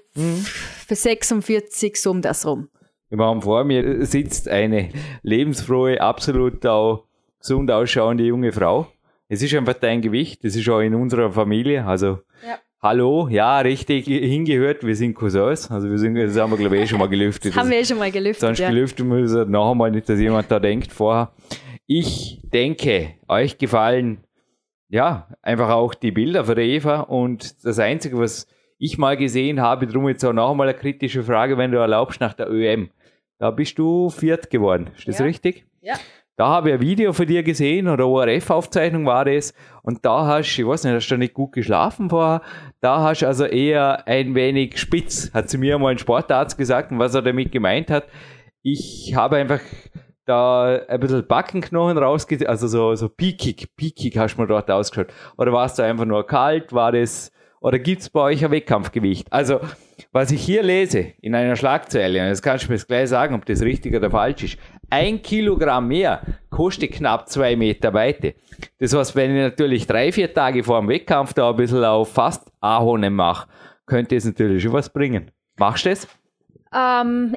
für 46, so um das rum. Wir haben vor mir sitzt eine lebensfrohe, absolut auch gesund ausschauende junge Frau. Es ist einfach dein Gewicht, das ist auch in unserer Familie. Also, ja. Hallo, ja, richtig hingehört, wir sind Cousins. Also, das haben wir, glaube ich, schon mal gelüftet. Das haben wir schon mal gelüftet. Sonst ja. Gelüftet müssen wir nochmal nicht, dass jemand da denkt vorher. Ich denke, euch gefallen, ja, einfach auch die Bilder von der Eva und das Einzige, was ich mal gesehen habe, darum jetzt auch nochmal eine kritische Frage, wenn du erlaubst, nach der ÖM. Da bist du Viert geworden, ist das richtig? Ja. Da habe ich ein Video von dir gesehen, oder ORF-Aufzeichnung war das, und da hast du, ich weiß nicht, hast du nicht gut geschlafen vorher, da hast du also eher ein wenig spitz, hat zu mir mal ein Sportarzt gesagt, und was er damit gemeint hat, ich habe einfach da ein bisschen Backenknochen rausgezogen, also so piekig hast du mir dort ausgeschaut. Oder war es da einfach nur kalt, war das... Oder gibt es bei euch ein Wettkampfgewicht? Also, was ich hier lese in einer Schlagzeile, und jetzt kannst du mir jetzt gleich sagen, ob das richtig oder falsch ist, 1 Kilogramm mehr kostet knapp 2 Meter Weite. Das heißt, wenn ich natürlich 3-4 Tage vor dem Wettkampf da ein bisschen auf fast Ahonen mache, könnte es natürlich schon was bringen. Machst du das?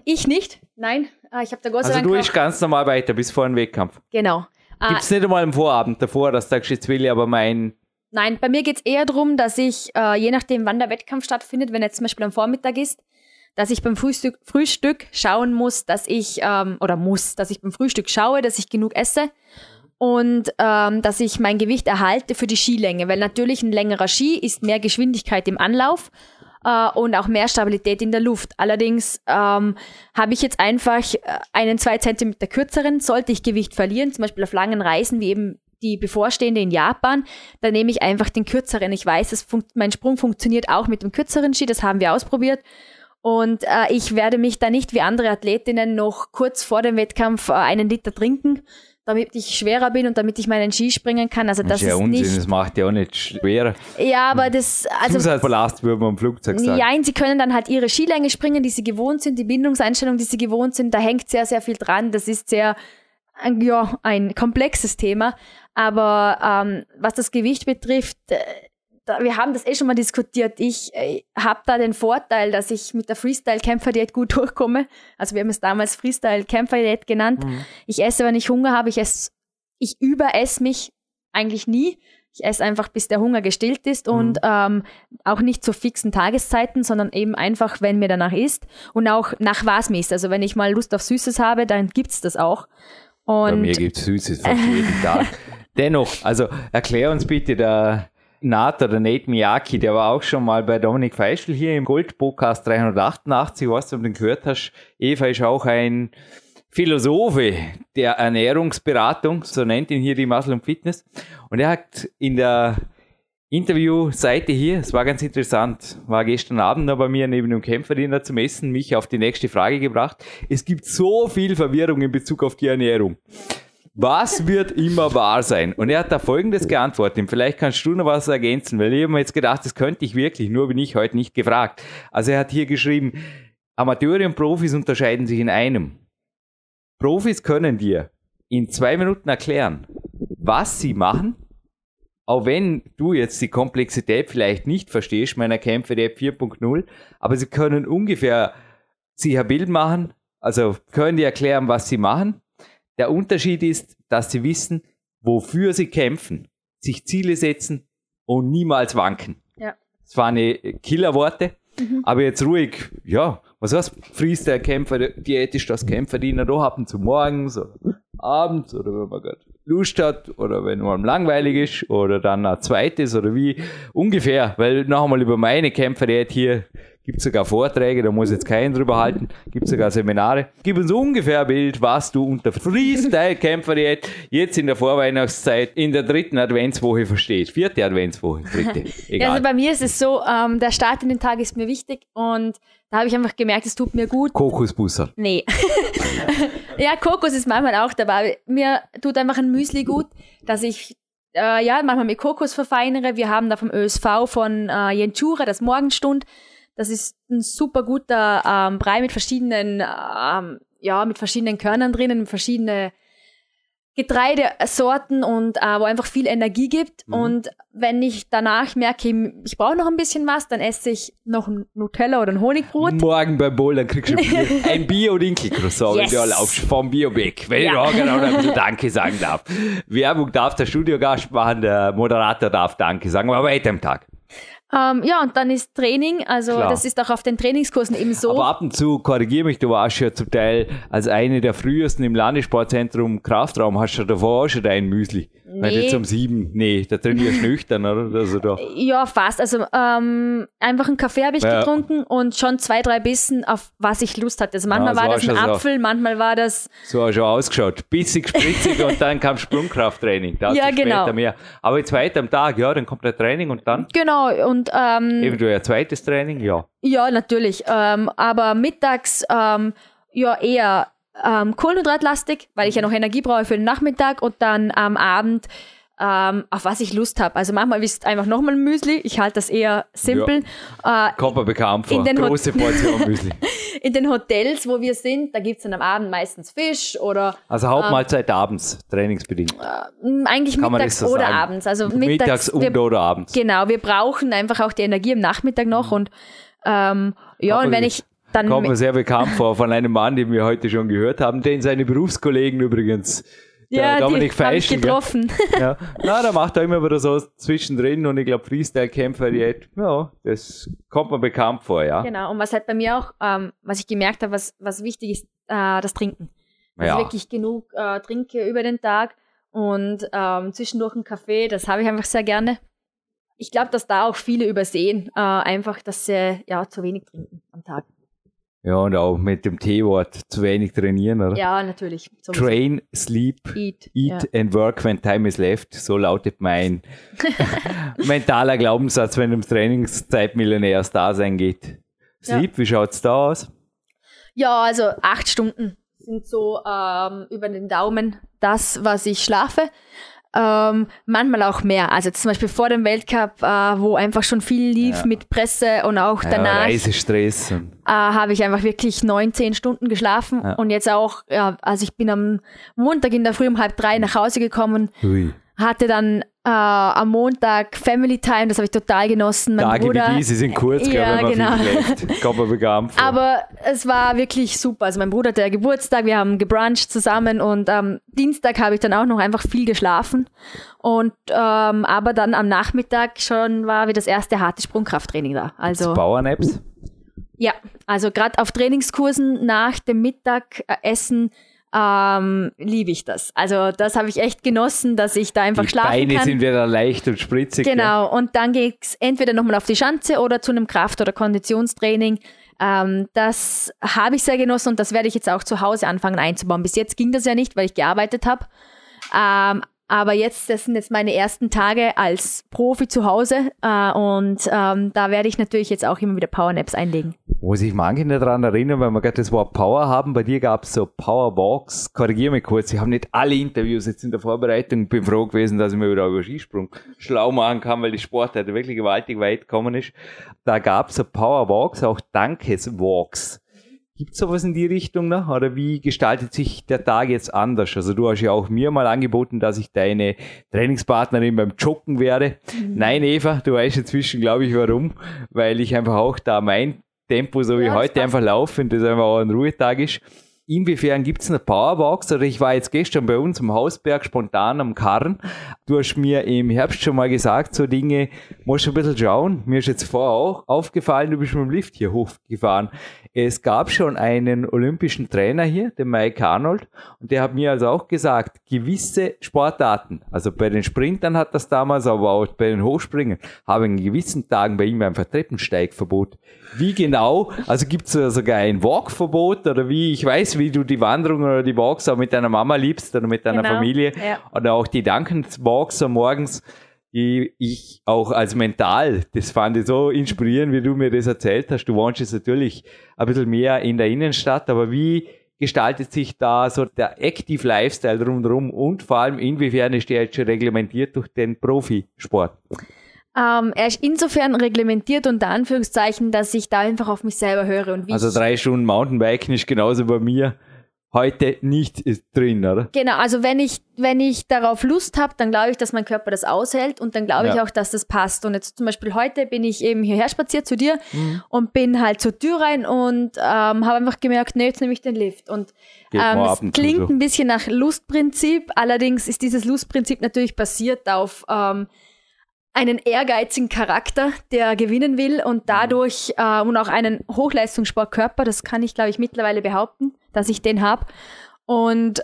Ich nicht, nein. Ich habe da Gott sei Dank. Also du bist ganz normal weiter bis vor dem Wettkampf? Genau. Gibt es nicht einmal am Vorabend davor, dass du sagst, jetzt will ich aber meinen... Nein, bei mir geht's eher darum, dass ich, je nachdem wann der Wettkampf stattfindet, wenn jetzt zum Beispiel am Vormittag ist, dass ich beim Frühstück schauen muss, dass ich beim Frühstück schaue, dass ich genug esse und dass ich mein Gewicht erhalte für die Skilänge, weil natürlich ein längerer Ski ist mehr Geschwindigkeit im Anlauf und auch mehr Stabilität in der Luft. Allerdings habe ich jetzt einfach einen 2 Zentimeter kürzeren, sollte ich Gewicht verlieren, zum Beispiel auf langen Reisen wie eben die bevorstehende in Japan, da nehme ich einfach den kürzeren. Ich weiß, mein Sprung funktioniert auch mit dem kürzeren Ski, das haben wir ausprobiert. Und ich werde mich da nicht wie andere Athletinnen noch kurz vor dem Wettkampf einen Liter trinken, damit ich schwerer bin und damit ich meinen Ski springen kann. Also das ist ja Unsinn, das macht ja auch nicht schwerer. Ja, aber das... Also, Zusatzbelast würde man im Flugzeug sagen. Nein, sie können dann halt ihre Skilänge springen, die sie gewohnt sind, die Bindungseinstellung, die sie gewohnt sind, da hängt sehr, sehr viel dran. Das ist sehr... Ja, ein komplexes Thema, aber was das Gewicht betrifft, wir haben das schon mal diskutiert. Ich habe da den Vorteil, dass ich mit der Freestyle-Kämpfer-Diät gut durchkomme. Also wir haben es damals Freestyle-Kämpfer-Diät genannt. Mhm. Ich esse, wenn ich Hunger habe. Ich überesse mich eigentlich nie. Ich esse einfach, bis der Hunger gestillt ist und auch nicht zu fixen Tageszeiten, sondern eben einfach, wenn mir danach ist und auch nach was mir ist. Also wenn ich mal Lust auf Süßes habe, dann gibt es das auch. Bei mir gibt es Süßes fast jeden Tag. Dennoch, also erklär uns bitte, der Nate Miyaki, der war auch schon mal bei Dominik Feischl hier im Gold-Podcast 388, was du denn gehört hast. Eva ist auch ein Philosophe der Ernährungsberatung, so nennt ihn hier die Muscle and Fitness. Und er hat in der Interviewseite hier, es war ganz interessant, war gestern Abend noch bei mir neben dem Kämpferdiener zum Essen, mich auf die nächste Frage gebracht. Es gibt so viel Verwirrung in Bezug auf die Ernährung. Was wird immer wahr sein? Und er hat da Folgendes geantwortet. Vielleicht kannst du noch was ergänzen, weil ich habe mir jetzt gedacht, das könnte ich wirklich, nur bin ich heute nicht gefragt. Also er hat hier geschrieben, Amateure und Profis unterscheiden sich in einem. Profis können dir in 2 Minuten erklären, was sie machen, auch wenn du jetzt die Komplexität vielleicht nicht verstehst, meiner Kämpfe der 4.0, aber sie können ungefähr sich ein Bild machen, also können die erklären, was sie machen. Der Unterschied ist, dass sie wissen, wofür sie kämpfen, sich Ziele setzen und niemals wanken. Ja. Das waren die Killerworte, aber jetzt ruhig, ja, was heißt Freestyle-Kämpfer, diätisch das Kämpferdiener da haben zu morgens oder abends oder wenn man gerade Lust hat oder wenn man langweilig ist oder dann ein zweites oder wie ungefähr, weil noch einmal über meine Kämpferdiät hier gibt sogar Vorträge, da muss jetzt keinen drüber halten, gibt sogar Seminare. Gib uns ungefähr ein Bild, was du unter Freestyle-Kämpfer jetzt in der Vorweihnachtszeit in der dritten Adventswoche verstehst. Vierte Adventswoche, dritte, egal. Also bei mir ist es so, der Start in den Tag ist mir wichtig und da habe ich einfach gemerkt, es tut mir gut. Kokosbusser. Nee. Ja, Kokos ist manchmal auch dabei. Mir tut einfach ein Müsli gut, dass ich manchmal mit Kokos verfeinere. Wir haben da vom ÖSV von Jentschura das Morgenstund. Das ist ein super guter Brei mit verschiedenen Körnern drinnen, verschiedene Getreidesorten und wo einfach viel Energie gibt. Mhm. Und wenn ich danach merke, ich brauche noch ein bisschen was, dann esse ich noch ein Nutella oder ein Honigbrot. Morgen beim Bouldern kriegst du ein Bier- und Inkelcroissant, yes, wenn du erlaubst, vom Biobeck. Wenn ich auch noch ein bisschen Danke sagen darf. Werbung darf der Studiogast machen, der Moderator darf Danke sagen, aber weiter am Tag. Und dann ist Training, also klar, das ist auch auf den Trainingskursen eben so. Aber ab und zu, korrigiere mich, du warst ja zum Teil als eine der frühesten im Landessportzentrum Kraftraum, hast du ja davor auch schon dein Müsli. Nee. Weil jetzt um 7, da trainierst du nüchtern, oder? Also da. Ja, fast, also einfach einen Kaffee habe ich getrunken und schon 2-3 Bissen, auf was ich Lust hatte. Also manchmal war das ein Apfel, manchmal war das... So hast du schon ausgeschaut, bissig, spritzig und dann kam Sprungkrafttraining. Ja, genau. Mehr. Aber jetzt weiter am Tag, dann kommt der Training und dann? Genau, und eventuell ein zweites Training, ja. Ja, natürlich. Aber mittags eher kohlenhydratlastig, weil ich ja noch Energie brauche für den Nachmittag und dann am Abend auf was ich Lust habe. Also manchmal ist einfach nochmal ein Müsli. Ich halte das eher simpel. Ja. Kommt mir bekannt vor. Große Portion Müsli. In den Hotels, wo wir sind, da gibt es dann am Abend meistens Fisch oder... Also Hauptmahlzeit abends, trainingsbedingt. Eigentlich mittags oder abends. Also oder abends. Genau, wir brauchen einfach auch die Energie am Nachmittag noch und und wenn ich dann... Kommt mir sehr bekannt vor von einem Mann, den wir heute schon gehört haben, den seine Berufskollegen übrigens... Der Dominik Feischl getroffen. Ja. Na, der macht da immer wieder so zwischendrin und ich glaube Freestyle-Kämpfer, das kommt mir bekannt vor, ja. Genau, und was halt bei mir auch, was ich gemerkt habe, was wichtig ist, das Trinken. Also wirklich genug trinke über den Tag und zwischendurch einen Kaffee, das habe ich einfach sehr gerne. Ich glaube, dass da auch viele übersehen, einfach, dass sie zu wenig trinken am Tag. Ja, und auch mit dem T-Wort zu wenig trainieren, oder? Ja, natürlich. Sowieso. Train, sleep, eat and work when time is left. So lautet mein mentaler Glaubenssatz, wenn es um Trainingszeit-Millionärs-Dasein geht. Sleep, wie schaut's da aus? Ja, also 8 Stunden sind so über den Daumen das, was ich schlafe. Manchmal auch mehr. Also zum Beispiel vor dem Weltcup, wo einfach schon viel lief mit Presse und auch danach. Reisestress. Habe ich einfach wirklich 9-10 Stunden geschlafen und jetzt auch, ich bin am Montag in der Früh um 2:30 nach Hause gekommen, hatte dann am Montag Family Time, das habe ich total genossen. Mein Tage Bruder, wie diese sind kurz, glaube ich, wenn man viel schläft. Aber es war wirklich super. Also mein Bruder hatte Geburtstag, wir haben gebruncht zusammen und am Dienstag habe ich dann auch noch einfach viel geschlafen. Und aber dann am Nachmittag schon war wie das erste harte Sprungkrafttraining da. Also Power-Naps? Ja, also gerade auf Trainingskursen nach dem Mittagessen liebe ich das. Also das habe ich echt genossen, dass ich da einfach schlafen kann. Die Beine sind wieder leicht und spritzig. Genau, und dann geht es entweder nochmal auf die Schanze oder zu einem Kraft- oder Konditionstraining. Das habe ich sehr genossen und das werde ich jetzt auch zu Hause anfangen einzubauen. Bis jetzt ging das ja nicht, weil ich gearbeitet habe. Aber jetzt, das sind jetzt meine ersten Tage als Profi zu Hause und da werde ich natürlich jetzt auch immer wieder Powernaps einlegen. Muss ich manche nicht daran erinnern, weil wir gerade das Wort Power haben. Bei dir gab es so Powerwalks. Korrigiere mich kurz, ich habe nicht alle Interviews jetzt in der Vorbereitung. Bin froh gewesen, dass ich mir wieder über Skisprung schlau machen kann, weil die Sportart wirklich gewaltig weit gekommen ist. Da gab es so Powerwalks, auch Dankeswalks. Gibt es sowas in die Richtung noch? Oder wie gestaltet sich der Tag jetzt anders? Also du hast ja auch mir mal angeboten, dass ich deine Trainingspartnerin beim Joggen werde. Mhm. Nein, Eva, du weißt inzwischen, glaube ich, warum. Weil ich einfach auch da mein Tempo, so wie heute, einfach laufe und das einfach auch ein Ruhetag ist. inwiefern gibt es eine Powerbox? Oder ich war jetzt gestern bei uns am Hausberg spontan am Karren. Du hast mir im Herbst schon mal gesagt, so Dinge musst du ein bisschen schauen. Mir ist jetzt vorher auch aufgefallen, du bist mit dem Lift hier hochgefahren. Es gab schon einen olympischen Trainer hier, den Mike Arnold, und der hat mir also auch gesagt, gewisse Sportarten, also bei den Sprintern hat das damals, aber auch bei den Hochspringern, haben in gewissen Tagen bei ihm einfach Treppensteigverbot. Wie genau? Also gibt es sogar ein Walkverbot oder wie? Ich weiß, wie du die Wanderung oder die Walks auch mit deiner Mama liebst oder mit deiner Familie oder auch die Dankenswalks morgens, die ich auch als mental, das fand ich so inspirierend, wie du mir das erzählt hast. Du wohnst jetzt natürlich ein bisschen mehr in der Innenstadt, aber wie gestaltet sich da so der Active Lifestyle rundherum und vor allem inwiefern ist der jetzt schon reglementiert durch den Profisport? Er ist insofern reglementiert unter Anführungszeichen, dass ich da einfach auf mich selber höre. Und wie also 3 Stunden Mountainbiken ist genauso bei mir heute nicht drin, oder? Genau, also wenn ich darauf Lust habe, dann glaube ich, dass mein Körper das aushält und dann glaube ich auch, dass das passt. Und jetzt zum Beispiel heute bin ich eben hierher spaziert zu dir und bin halt zur Tür rein und habe einfach gemerkt, nee, jetzt nehme ich den Lift. Und es klingt ein bisschen nach Lustprinzip, allerdings ist dieses Lustprinzip natürlich basiert auf einen ehrgeizigen Charakter, der gewinnen will und dadurch und auch einen Hochleistungssportkörper, das kann ich, glaube ich, mittlerweile behaupten, dass ich den habe. Und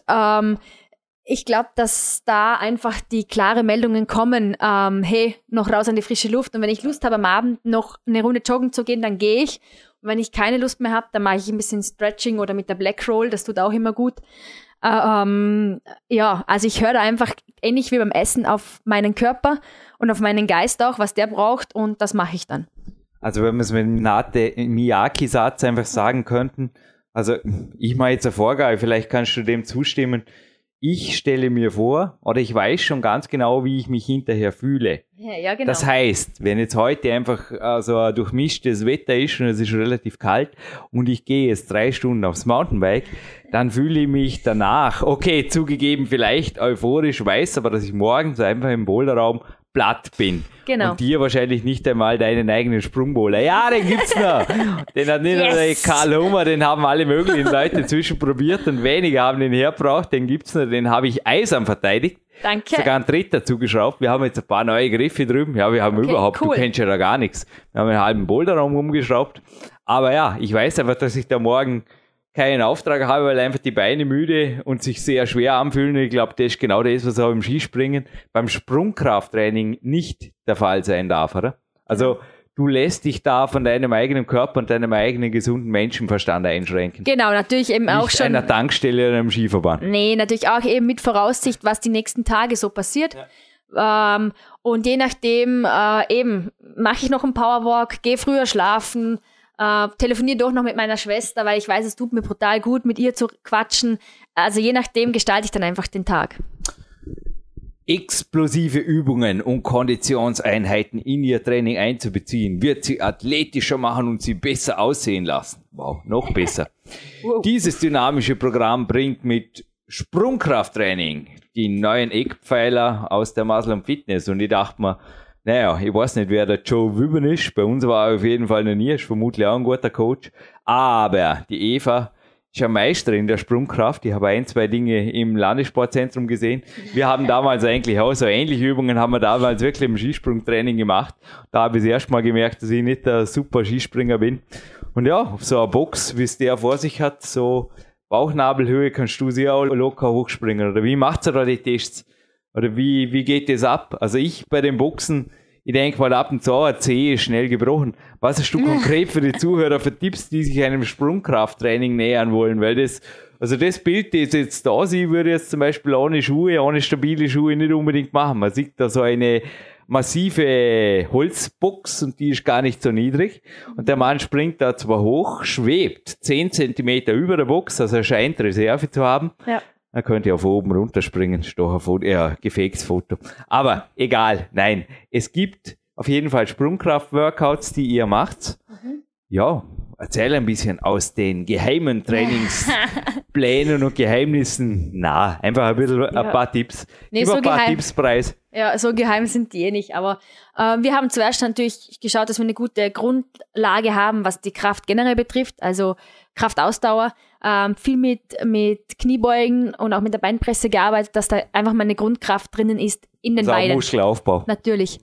ich glaube, dass da einfach die klaren Meldungen kommen, hey, noch raus an die frische Luft. Und wenn ich Lust habe, am Abend noch eine Runde joggen zu gehen, dann gehe ich. Und wenn ich keine Lust mehr habe, dann mache ich ein bisschen Stretching oder mit der Black Roll, das tut auch immer gut. Ja, also ich höre da einfach ähnlich wie beim Essen auf meinen Körper und auf meinen Geist auch, was der braucht und das mache ich dann. Also wenn wir es mit dem Nate Miyaki-Satz einfach sagen könnten, also ich mache jetzt eine Vorgabe, vielleicht kannst du dem zustimmen, ich stelle mir vor oder ich weiß schon ganz genau, wie ich mich hinterher fühle. Ja, genau. Das heißt, wenn jetzt heute einfach so ein durchmischtes Wetter ist und es ist relativ kalt und ich gehe jetzt 3 Stunden aufs Mountainbike, dann fühle ich mich danach, okay, zugegeben vielleicht euphorisch, weiß aber, dass ich morgens einfach im Boulderraum platt bin. Genau. Und dir wahrscheinlich nicht einmal deinen eigenen Sprungbowler. Ja, den gibt's noch. Den hat nicht nur der Karl Hummer, den haben alle möglichen Leute zwischenprobiert und wenige haben den hergebracht. Den gibt's noch, den habe ich eisern verteidigt. Danke. Sogar einen Dritter zugeschraubt. Wir haben jetzt ein paar neue Griffe drüben. Ja, wir haben du kennst ja da gar nichts. Wir haben einen halben Boulderraum umgeschraubt. Aber ja, ich weiß einfach, dass ich da morgen keinen Auftrag habe, weil einfach die Beine müde und sich sehr schwer anfühlen. Ich glaube, das ist genau das, was auch im Skispringen beim Sprungkrafttraining nicht der Fall sein darf, oder? Also du lässt dich da von deinem eigenen Körper und deinem eigenen gesunden Menschenverstand einschränken. Genau, natürlich eben nicht auch schon einer Tankstelle oder einem Skiverband. Nee, natürlich auch eben mit Voraussicht, was die nächsten Tage so passiert. Ja. Und je nachdem eben, mache ich noch einen Powerwalk, gehe früher schlafen, telefoniere doch noch mit meiner Schwester, weil ich weiß, es tut mir brutal gut, mit ihr zu quatschen. Also je nachdem gestalte ich dann einfach den Tag. Explosive Übungen und Konditionseinheiten in ihr Training einzubeziehen, wird sie athletischer machen und sie besser aussehen lassen. Wow, noch besser. Wow. Dieses dynamische Programm bringt mit Sprungkrafttraining die neuen Eckpfeiler aus der Muscle and Fitness. Und ich dachte mir, naja, ich weiß nicht, wer der Joe Wübben ist. Bei uns war er auf jeden Fall noch nie, ist vermutlich auch ein guter Coach. Aber die Eva ist eine Meisterin der Sprungkraft. Ich habe 1, 2 Dinge im Landessportzentrum gesehen. Wir haben damals eigentlich auch so ähnliche Übungen, haben wir damals wirklich im Skisprungtraining gemacht. Da habe ich das erste Mal gemerkt, dass ich nicht der super Skispringer bin. Und ja, so eine Box, wie es der vor sich hat, so Bauchnabelhöhe, kannst du sie auch locker hochspringen. Oder wie macht ihr da die Tests? Oder wie geht das ab? Also ich bei den Boxen, ich denke mal ab und zu, ein Zeh ist schnell gebrochen. Was hast du konkret für die Zuhörer für Tipps, die sich einem Sprungkrafttraining nähern wollen? Weil das Bild, das jetzt da sehe, würde ich jetzt zum Beispiel ohne stabile Schuhe nicht unbedingt machen. Man sieht da so eine massive Holzbox und die ist gar nicht so niedrig. Und der Mann springt da zwar hoch, schwebt 10 Zentimeter über der Box, also er scheint Reserve zu haben. Ja. Man könnte ja von oben runterspringen, gefaktes Foto. Aber egal, nein. Es gibt auf jeden Fall Sprungkraft-Workouts, die ihr macht. Mhm. Ja, erzähl ein bisschen aus den geheimen Trainingsplänen und Geheimnissen. Na, einfach ein bisschen ein paar Tipps. Nee, über so ein paar Tippspreis. Ja, so geheim sind die nicht. Aber wir haben zuerst natürlich geschaut, dass wir eine gute Grundlage haben, was die Kraft generell betrifft, also Kraftausdauer. viel mit Kniebeugen und auch mit der Beinpresse gearbeitet, dass da einfach meine Grundkraft drinnen ist in den Beinen. Muskelaufbau. Natürlich.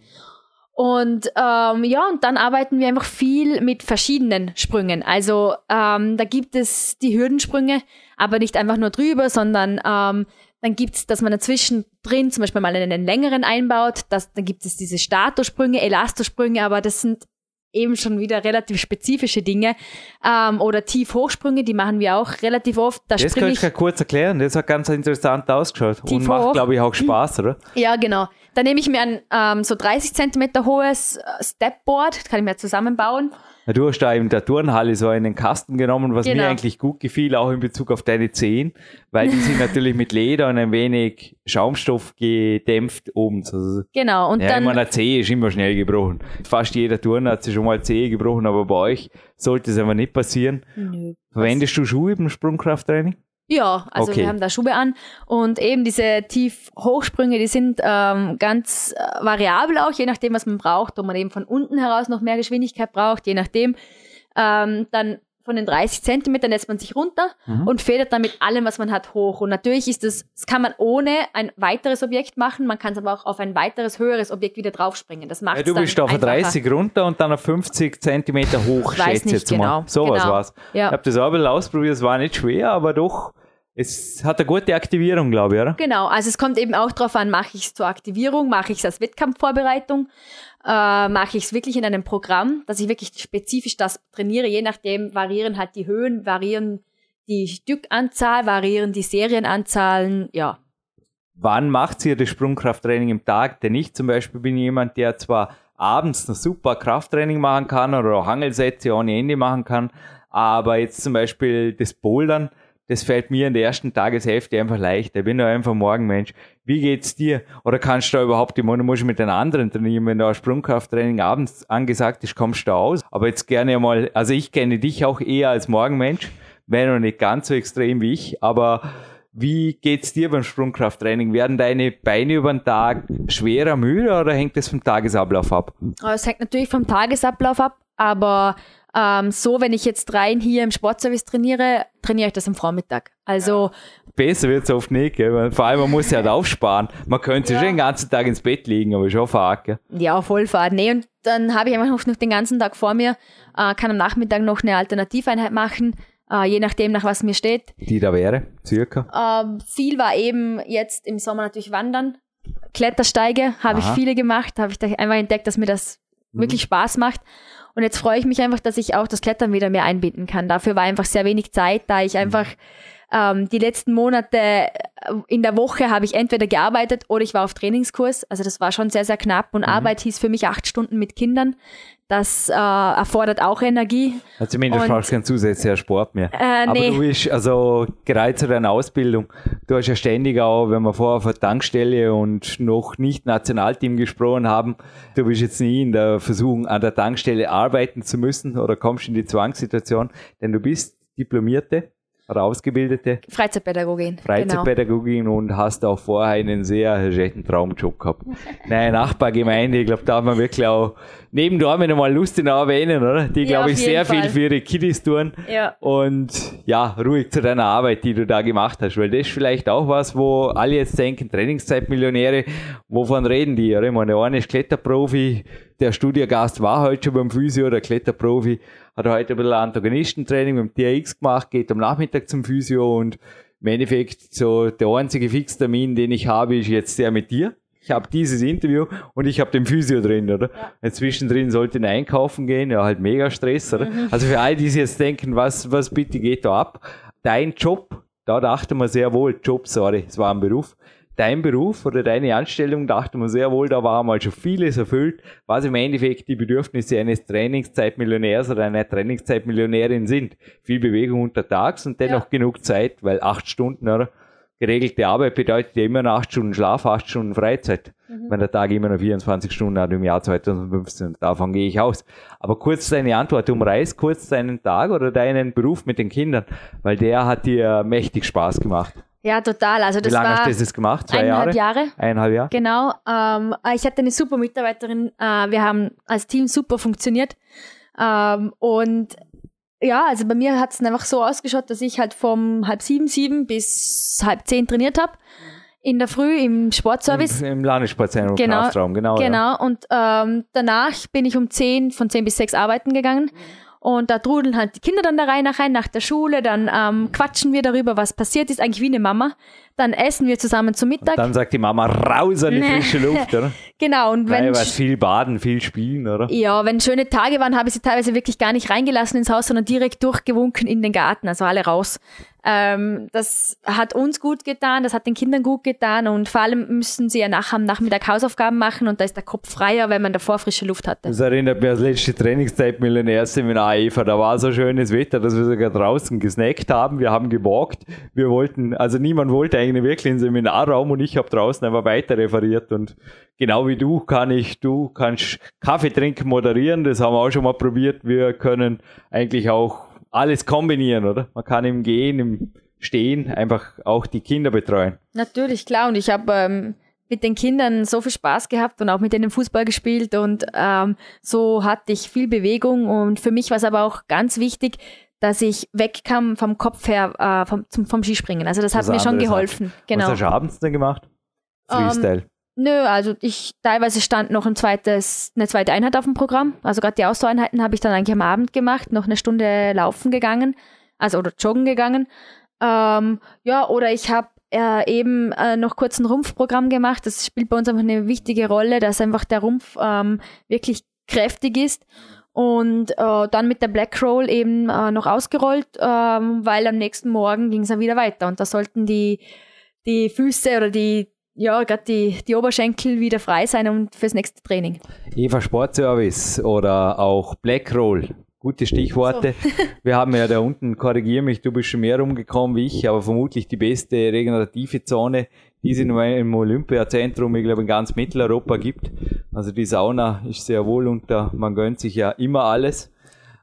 Und ja, und dann arbeiten wir einfach viel mit verschiedenen Sprüngen. Also da gibt es die Hürdensprünge, aber nicht einfach nur drüber, sondern dann gibt es, dass man dazwischen drin zum Beispiel mal einen längeren einbaut. Dann gibt es diese Statosprünge, Elastosprünge, aber das sind eben schon wieder relativ spezifische Dinge. Oder Tiefhochsprünge, die machen wir auch relativ oft. Das könnte ich ja kurz erklären. Das hat ganz interessant ausgeschaut und macht, glaube ich, auch Spaß, oder? Ja, genau. Da nehme ich mir ein so 30 Zentimeter hohes Stepboard, das kann ich mir zusammenbauen. Ja, du hast da in der Turnhalle so einen Kasten genommen, was mir eigentlich gut gefiel, auch in Bezug auf deine Zehen, weil die sind natürlich mit Leder und ein wenig Schaumstoff gedämpft oben. Also, genau. Und dann meine Zehe ist immer schnell gebrochen. Fast jeder Turner hat sich schon mal Zehe gebrochen, aber bei euch sollte es einfach nicht passieren. Nö, verwendest du Schuhe im Sprungkrafttraining? Ja, also wir haben da Schuhe an und eben diese Tief-Hochsprünge, die sind ganz variabel auch, je nachdem, was man braucht, ob man eben von unten heraus noch mehr Geschwindigkeit braucht, je nachdem. Dann von den 30 Zentimetern lässt man sich runter und federt dann mit allem, was man hat, hoch. Und natürlich ist das kann man ohne ein weiteres Objekt machen, man kann es aber auch auf ein weiteres, höheres Objekt wieder draufspringen. Das macht du bist auf 30 runter und dann auf 50 Zentimeter hoch, schätze ich jetzt genau. Mal. So was war's. Ja. Ich habe das auch ein bisschen ausprobiert, es war nicht schwer, aber doch, es hat eine gute Aktivierung, glaube ich, oder? Genau, also es kommt eben auch darauf an, mache ich es zur Aktivierung, mache ich es als Wettkampfvorbereitung, mache ich es wirklich in einem Programm, dass ich wirklich spezifisch das trainiere, je nachdem variieren halt die Höhen, variieren die Stückanzahl, variieren die Serienanzahlen, ja. Wann macht ihr das Sprungkrafttraining im Tag? Denn ich zum Beispiel bin jemand, der zwar abends noch super Krafttraining machen kann oder auch Hangelsätze ohne Ende machen kann, aber jetzt zum Beispiel das Bouldern, das fällt mir in der ersten Tageshälfte einfach leichter. Ich bin da einfach Morgenmensch. Wie geht's dir? Oder kannst du da überhaupt, ich meine, du musst mit den anderen trainieren, wenn da Sprungkrafttraining abends angesagt ist, kommst du da aus. Aber jetzt gerne mal, also ich kenne dich auch eher als Morgenmensch, wenn auch nicht ganz so extrem wie ich, aber wie geht's dir beim Sprungkrafttraining? Werden deine Beine über den Tag schwerer, müder oder hängt das vom Tagesablauf ab? Es hängt natürlich vom Tagesablauf ab, aber so, wenn ich jetzt rein hier im Sportservice trainiere ich das am Vormittag. Also besser wird es oft nicht, gell? Vor allem man muss ja halt aufsparen. Man könnte sich schon den ganzen Tag ins Bett legen, aber schon Fahrt, gell? Ja, Vollfahrt. Nee, und dann habe ich einfach noch den ganzen Tag vor mir, kann am Nachmittag noch eine Alternativeinheit machen, je nachdem, nach was mir steht. Die da wäre, circa? Viel war eben jetzt im Sommer natürlich Wandern. Klettersteige habe ich viele gemacht, habe ich da einmal entdeckt, dass mir das wirklich Spaß macht. Und jetzt freue ich mich einfach, dass ich auch das Klettern wieder mehr einbinden kann. Dafür war einfach sehr wenig Zeit, da ich einfach die letzten Monate in der Woche habe ich entweder gearbeitet oder ich war auf Trainingskurs. Also das war schon sehr, sehr knapp. Und Arbeit hieß für mich 8 Stunden mit Kindern. Das erfordert auch Energie. Also zumindest brauchst du keinen zusätzlichen Sport mehr. Nee. Aber du bist, also gerade zu deiner Ausbildung, du hast ja ständig auch, wenn wir vorher auf der Tankstelle und noch nicht Nationalteam gesprochen haben, du bist jetzt nie in der Versuchung, an der Tankstelle arbeiten zu müssen oder kommst in die Zwangssituation, denn du bist Diplomierte oder Ausgebildete Freizeitpädagogin, genau. Und hast auch vorher einen sehr schönen Traumjob gehabt. Nein, Nachbargemeinde, ich glaube, da haben wir wirklich auch neben da haben wir mal Lust in erwähnen, oder? Die, glaube ich, sehr viel für ihre Kiddies tun. Ja. Und ja, ruhig zu deiner Arbeit, die du da gemacht hast, weil das ist vielleicht auch was, wo alle jetzt denken, Trainingszeitmillionäre, wovon reden die, oder? Ich meine, der eine ist Kletterprofi, der Studiogast war heute schon beim Physio, der Kletterprofi, hat heute ein bisschen Antagonistentraining mit dem TRX gemacht, geht am Nachmittag zum Physio und im Endeffekt so der einzige Fixtermin, den ich habe, ist jetzt der mit dir. Ich habe dieses Interview und ich habe den Physio drin, oder? Ja. Zwischendrin sollte ich einkaufen gehen, ja, halt mega Stress, oder? Also für alle, die sich jetzt denken, was bitte geht da ab? Dein Job, da dachte man sehr wohl, es war ein Beruf. Dein Beruf oder deine Anstellung, dachte man sehr wohl, da war mal schon vieles erfüllt, was im Endeffekt die Bedürfnisse eines Trainingszeitmillionärs oder einer Trainingszeitmillionärin sind. Viel Bewegung untertags und dennoch genug Zeit, weil 8 Stunden, oder? Geregelte Arbeit bedeutet ja immer noch 8 Stunden Schlaf, 8 Stunden Freizeit. Wenn der Tag immer noch 24 Stunden hat im Jahr 2015, davon gehe ich aus. Aber kurz deine Antwort, umreiß kurz deinen Tag oder deinen Beruf mit den Kindern, weil der hat dir mächtig Spaß gemacht. Ja, total. Also das war. Wie lange hast du das gemacht? 2 Jahre? 1,5 Jahre. 1,5 Jahre. Genau. Ich hatte eine super Mitarbeiterin. Wir haben als Team super funktioniert. Und Ja, also bei mir hat es einfach so ausgeschaut, dass ich halt vom 6:30 bis 9:30 trainiert habe. In der Früh im Sportservice. Im Landessportzentrum, genau, Kraftraum, genau. Genau, ja. Und danach bin ich um 10, von 10 bis 6 arbeiten gegangen. Und da trudeln halt die Kinder dann der Reihe nach rein, nach der Schule. Dann quatschen wir darüber, was passiert ist, eigentlich wie eine Mama. Dann essen wir zusammen zum Mittag. Und dann sagt die Mama, raus an die frische Luft, oder? Genau. Und wenn viel baden, viel spielen, oder? Ja, wenn schöne Tage waren, habe ich sie teilweise wirklich gar nicht reingelassen ins Haus, sondern direkt durchgewunken in den Garten, also alle raus. Das hat uns gut getan, das hat den Kindern gut getan. Und vor allem müssen sie ja nachher am Nachmittag Hausaufgaben machen und da ist der Kopf freier, wenn man davor frische Luft hatte. Das erinnert mich an das letzte Trainingszeit-Millionärseminar. Eva, da war so schönes Wetter, dass wir sogar draußen gesnackt haben. Wir haben gewalkt. Wir wollten, also niemand wollte eigentlich wirklich in den Seminarraum und ich habe draußen einfach weiter referiert. Und genau wie du kannst Kaffee trinken moderieren. Das haben wir auch schon mal probiert. Wir können eigentlich auch alles kombinieren, oder? Man kann im Gehen, im Stehen einfach auch die Kinder betreuen. Natürlich, klar. Und ich habe mit den Kindern so viel Spaß gehabt und auch mit denen Fußball gespielt und so hatte ich viel Bewegung und für mich war es aber auch ganz wichtig, dass ich wegkam vom Kopf her vom Skispringen. Also das hat mir schon geholfen. Genau. Was hast du abends denn gemacht? Freestyle? Nö, also teilweise stand noch eine zweite Einheit auf dem Programm. Also gerade die Ausdauereinheiten habe ich dann eigentlich am Abend gemacht, noch eine Stunde laufen gegangen, oder joggen gegangen. Oder ich habe eben noch kurz ein Rumpfprogramm gemacht. Das spielt bei uns einfach eine wichtige Rolle, dass einfach der Rumpf wirklich kräftig ist. Und dann mit der Black Roll eben noch ausgerollt, weil am nächsten Morgen ging es dann wieder weiter. Und da sollten die Füße oder die Oberschenkel wieder frei sein und fürs nächste Training. Eva, Sportservice oder auch Black Roll. Gute Stichworte. So. Wir haben ja da unten, korrigiere mich, du bist schon mehr rumgekommen wie ich, aber vermutlich die beste regenerative Zone, die es im Olympiazentrum, ich glaube, in ganz Mitteleuropa gibt. Also die Sauna ist sehr wohl unter, man gönnt sich ja immer alles.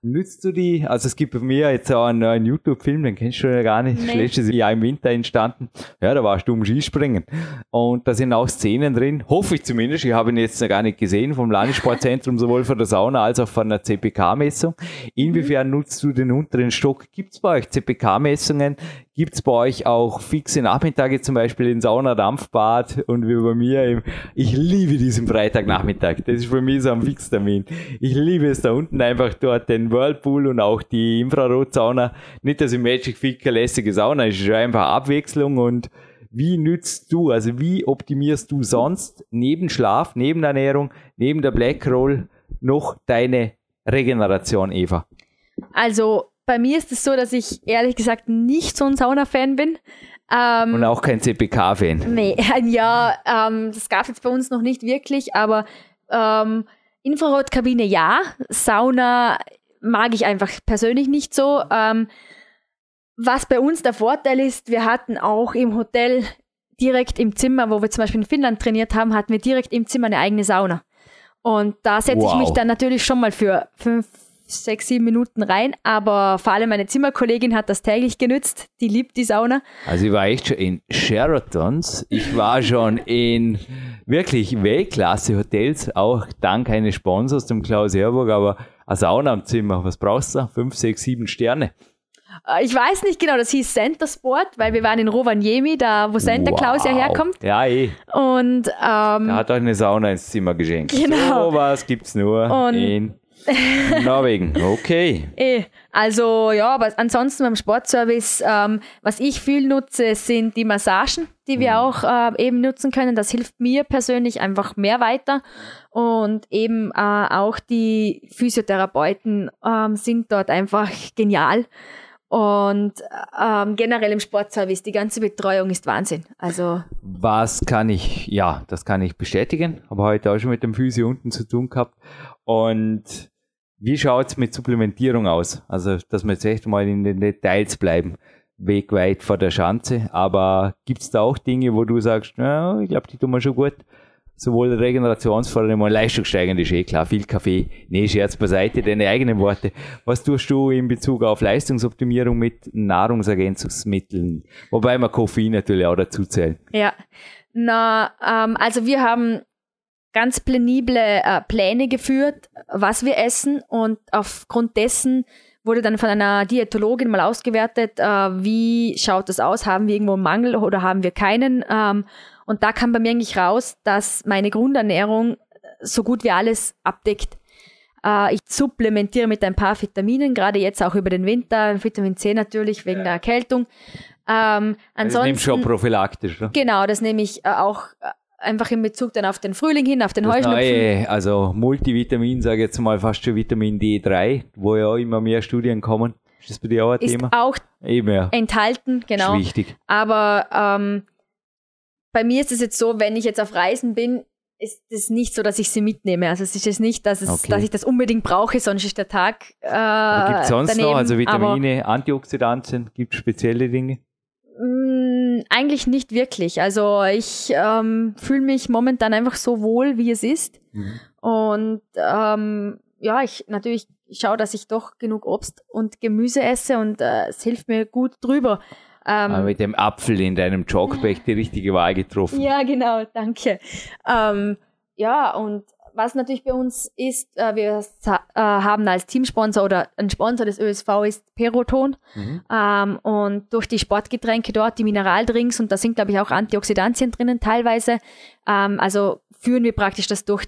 Nützt du die? Also es gibt bei mir jetzt auch einen neuen YouTube-Film, den kennst du ja gar nicht. Nee. Letztes Jahr im Winter entstanden. Ja, da warst du um Skispringen. Und da sind auch Szenen drin, hoffe ich zumindest. Ich habe ihn jetzt noch gar nicht gesehen, vom Landessportzentrum, sowohl von der Sauna als auch von der CPK-Messung. Inwiefern nutzt du den unteren Stock? Gibt es bei euch CPK-Messungen? Gibt es bei euch auch fixe Nachmittage, zum Beispiel in Sauna, Dampfbad und wie bei mir? Ich liebe diesen Freitagnachmittag. Das ist für mich so ein Fixtermin. Ich liebe es da unten einfach dort den Whirlpool und auch die Infrarotsauna. Nicht, dass im Magic Fit keine lässige Sauna ist, es ist einfach Abwechslung. Und wie nützt du, also wie optimierst du sonst neben Schlaf, neben Ernährung, neben der Black Roll noch deine Regeneration, Eva? Also bei mir ist es so, dass ich ehrlich gesagt nicht so ein Sauna-Fan bin. Und auch kein CPK-Fan. Nee, ja, das gab es jetzt bei uns noch nicht wirklich, aber Infrarotkabine ja, Sauna mag ich einfach persönlich nicht so. Was bei uns der Vorteil ist, wir hatten auch im Hotel direkt im Zimmer, wo wir zum Beispiel in Finnland trainiert haben, hatten wir direkt im Zimmer eine eigene Sauna. Und da setze ich mich dann natürlich schon mal für 5, 6, 7 Minuten rein, aber vor allem meine Zimmerkollegin hat das täglich genützt, die liebt die Sauna. Also ich war echt schon in Sheratons, ich war schon in wirklich Weltklasse-Hotels, auch dank eines Sponsors, dem Klaus Herburg, aber eine Sauna am Zimmer, was brauchst du? 5, 6, 7 Sterne. Ich weiß nicht genau, das hieß Santa Sport, weil wir waren in Rovaniemi, da wo Santa Claus ja herkommt. Ja, und da hat euch eine Sauna ins Zimmer geschenkt. Genau. So was gibt's nur in Norwegen, okay. Also ja, aber ansonsten beim Sportservice, was ich viel nutze, sind die Massagen, die wir auch eben nutzen können. Das hilft mir persönlich einfach mehr weiter. Und eben auch die Physiotherapeuten sind dort einfach genial. Und generell im Sportservice, die ganze Betreuung ist Wahnsinn. Also das kann ich bestätigen. Habe heute auch schon mit dem Physio unten zu tun gehabt. Und wie schaut es mit Supplementierung aus? Also, dass wir jetzt echt mal in den Details bleiben, wegweit vor der Schanze. Aber gibt es da auch Dinge, wo du sagst, ich glaube, die tun wir schon gut? Sowohl regenerationsfördernde und leistungssteigernde ist eh klar, viel Kaffee, Scherz beiseite, deine eigenen Worte. Was tust du in Bezug auf Leistungsoptimierung mit Nahrungsergänzungsmitteln? Wobei man Koffein natürlich auch dazu zählen. Ja, also wir haben ganz planible Pläne geführt, was wir essen und aufgrund dessen wurde dann von einer Diätologin mal ausgewertet, wie schaut das aus, haben wir irgendwo einen Mangel oder haben wir keinen? Und da kam bei mir eigentlich raus, dass meine Grundernährung so gut wie alles abdeckt. Ich supplementiere mit ein paar Vitaminen, gerade jetzt auch über den Winter, Vitamin C natürlich wegen der Erkältung. Ansonsten, das nimmst du schon prophylaktisch, ne? Genau, das nehme ich auch einfach in Bezug dann auf den Frühling hin, auf den Heuschnupfen. Neue, also Multivitamin, sage ich jetzt mal, fast schon Vitamin D3, wo ja immer mehr Studien kommen. Ist das bei dir auch ein Thema? Ist auch enthalten, genau. Ist wichtig. Aber bei mir ist es jetzt so, wenn ich jetzt auf Reisen bin, ist es nicht so, dass ich sie mitnehme. Also es ist jetzt nicht, dass ich das unbedingt brauche, sonst ist der Tag gibt es sonst daneben, noch, also Vitamine, Antioxidantien, gibt es spezielle Dinge? Eigentlich nicht wirklich. Also ich fühle mich momentan einfach so wohl, wie es ist. Mhm. Und ich natürlich schaue, dass ich doch genug Obst und Gemüse esse und es hilft mir gut drüber. Aber mit dem Apfel in deinem Jogbag die richtige Wahl getroffen. Ja, genau, danke. Und was natürlich bei uns ist, wir haben als Teamsponsor oder ein Sponsor des ÖSV ist Peroton. Mhm. Und durch die Sportgetränke dort, die Mineraldrinks, und da sind, glaube ich, auch Antioxidantien drinnen teilweise, also führen wir praktisch das durch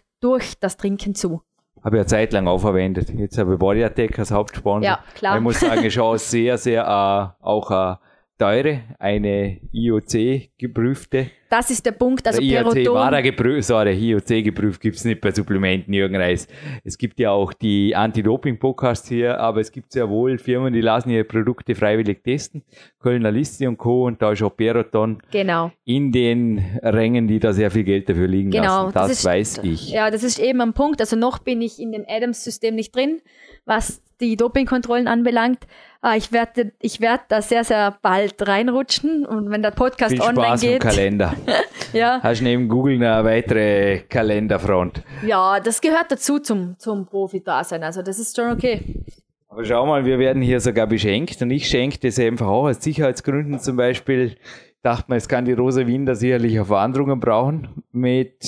das Trinken zu. Habe ich eine Zeit lang auch verwendet. Jetzt habe ich Boreatec als Hauptsponsor. Ja, klar. Ich muss sagen, ich schaue sehr, sehr auch teure, eine IOC geprüfte. Das ist der Punkt, also Peroton. IOC geprüft gibt es nicht bei Supplementen, Jürgen Reis. Es gibt ja auch die Anti-Doping-Podcasts hier, aber es gibt sehr wohl Firmen, die lassen ihre Produkte freiwillig testen. Kölner Liste und Co. Und da ist auch Peroton in den Rängen, die da sehr viel Geld dafür liegen lassen. Das weiß ich. Ja, das ist eben ein Punkt. Also noch bin ich in dem Adams-System nicht drin, was die Dopingkontrollen anbelangt. Ich werde da sehr, sehr bald reinrutschen und wenn der Podcast viel online Spaß geht. Im Kalender. Ja. Hast du neben Google eine weitere Kalenderfront? Ja, das gehört dazu zum Profi-Dasein. Also das ist schon okay. Aber schau mal, wir werden hier sogar beschenkt und ich schenke das einfach auch aus Sicherheitsgründen zum Beispiel. Dachte man, es kann die Rosa Winder sicherlich auf Wanderungen brauchen mit,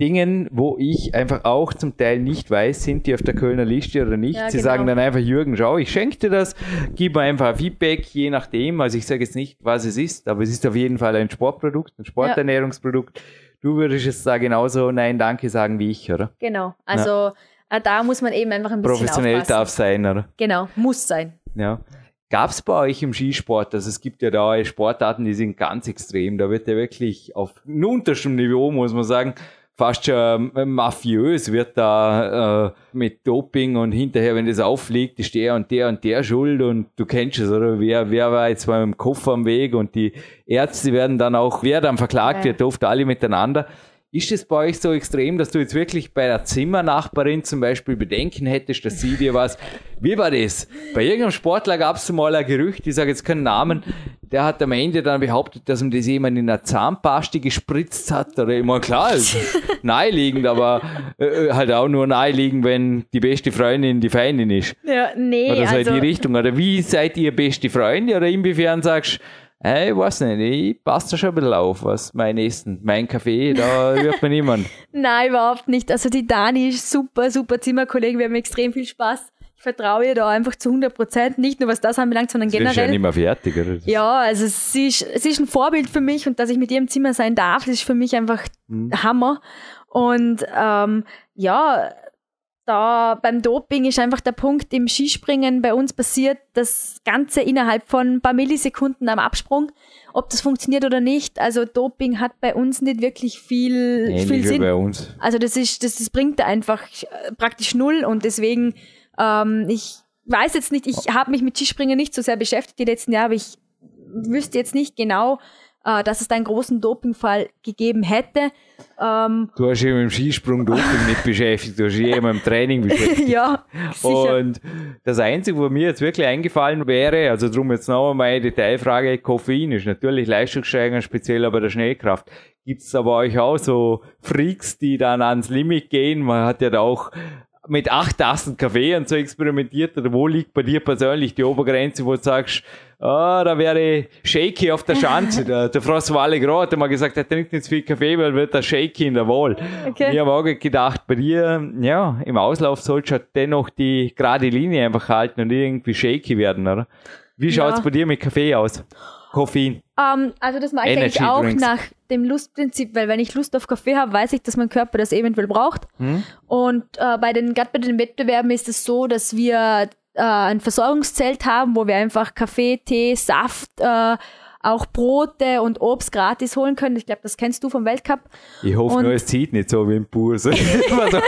Dingen, wo ich einfach auch zum Teil nicht weiß, sind die auf der Kölner Liste oder nicht. Ja, sagen dann einfach, Jürgen, schau, ich schenke dir das, gib mir einfach ein Feedback, je nachdem. Also ich sage jetzt nicht, was es ist, aber es ist auf jeden Fall ein Sportprodukt, ein Sporternährungsprodukt. Du würdest jetzt da genauso Nein, danke sagen wie ich, oder? Genau, also da muss man eben einfach ein bisschen professionell aufpassen. Darf sein, oder? Genau, muss sein. Ja. Gab es bei euch im Skisport, also es gibt ja da Sportarten, die sind ganz extrem, da wird ja wirklich auf unterstem Niveau, muss man sagen, fast schon mafiös wird da mit Doping und hinterher, wenn das auffliegt, ist der und der schuld und du kennst es, oder? Wer war jetzt mal mit dem Koffer am Weg und die Ärzte werden dann auch, wer dann verklagt wird, oft alle miteinander. Ist es bei euch so extrem, dass du jetzt wirklich bei der Zimmernachbarin zum Beispiel Bedenken hättest, dass sie dir was, wie war das? Bei irgendeinem Sportler gab es mal ein Gerücht, ich sage jetzt keinen Namen, der hat am Ende dann behauptet, dass ihm das jemand in einer Zahnpaste gespritzt hat. Oder immer klar, ist naheliegend, aber halt auch nur naheliegend, wenn die beste Freundin die Feindin ist. Ja, nee, oder so also in die Richtung. Oder wie seid ihr beste Freunde? Oder inwiefern sagst hey, ich weiß nicht, ich passe da schon ein bisschen auf, was mein Essen, mein Kaffee, da hört man niemand. Nein, überhaupt nicht. Also die Dani ist super, super Zimmerkollegin, wir haben extrem viel Spaß. Ich vertraue ihr da einfach zu 100%, nicht nur was das anbelangt, sondern das generell. Sie ist ja nicht mehr fertig, oder? Ja, also sie ist ein Vorbild für mich und dass ich mit ihr im Zimmer sein darf, das ist für mich einfach Hammer. Und da beim Doping ist einfach der Punkt im Skispringen bei uns passiert, das Ganze innerhalb von ein paar Millisekunden am Absprung, ob das funktioniert oder nicht. Also Doping hat bei uns nicht wirklich viel Sinn. Bei uns. Also das bringt einfach praktisch null und deswegen, ich weiß jetzt nicht, ich habe mich mit Skispringen nicht so sehr beschäftigt die letzten Jahre, aber ich wüsste jetzt nicht genau, dass es da einen großen Dopingfall gegeben hätte. Du hast dich mit dem Skisprung Doping nicht beschäftigt, du hast dich mit dem Training beschäftigt. Ja, sicher. Und das Einzige, was mir jetzt wirklich eingefallen wäre, also darum jetzt noch einmal meine Detailfrage, Koffein ist natürlich Leistungssteigerung, speziell aber der Schnellkraft. Gibt es aber euch auch so Freaks, die dann ans Limit gehen? Man hat ja da auch mit 8 Tassen Kaffee und so experimentiert. Oder wo liegt bei dir persönlich die Obergrenze, wo du sagst, da wäre ich shaky auf der Schanze. Der François Legros hat mal gesagt, er trinkt nicht zu viel Kaffee, weil wird er shaky in der Wahl. Okay. Ich habe auch gedacht, bei dir, ja, im Auslauf sollst du dennoch die gerade Linie einfach halten und irgendwie shaky werden, oder? Wie schaut es bei dir mit Kaffee aus? Koffein? Also das mache ich eigentlich auch nach dem Lustprinzip, weil wenn ich Lust auf Kaffee habe, weiß ich, dass mein Körper das eventuell braucht. Und gerade bei den Wettbewerben ist es so, dass wir ein Versorgungszelt haben, wo wir einfach Kaffee, Tee, Saft, auch Brote und Obst gratis holen können. Ich glaube, das kennst du vom Weltcup. Ich hoffe nur, es zieht nicht so wie im Purs. Also,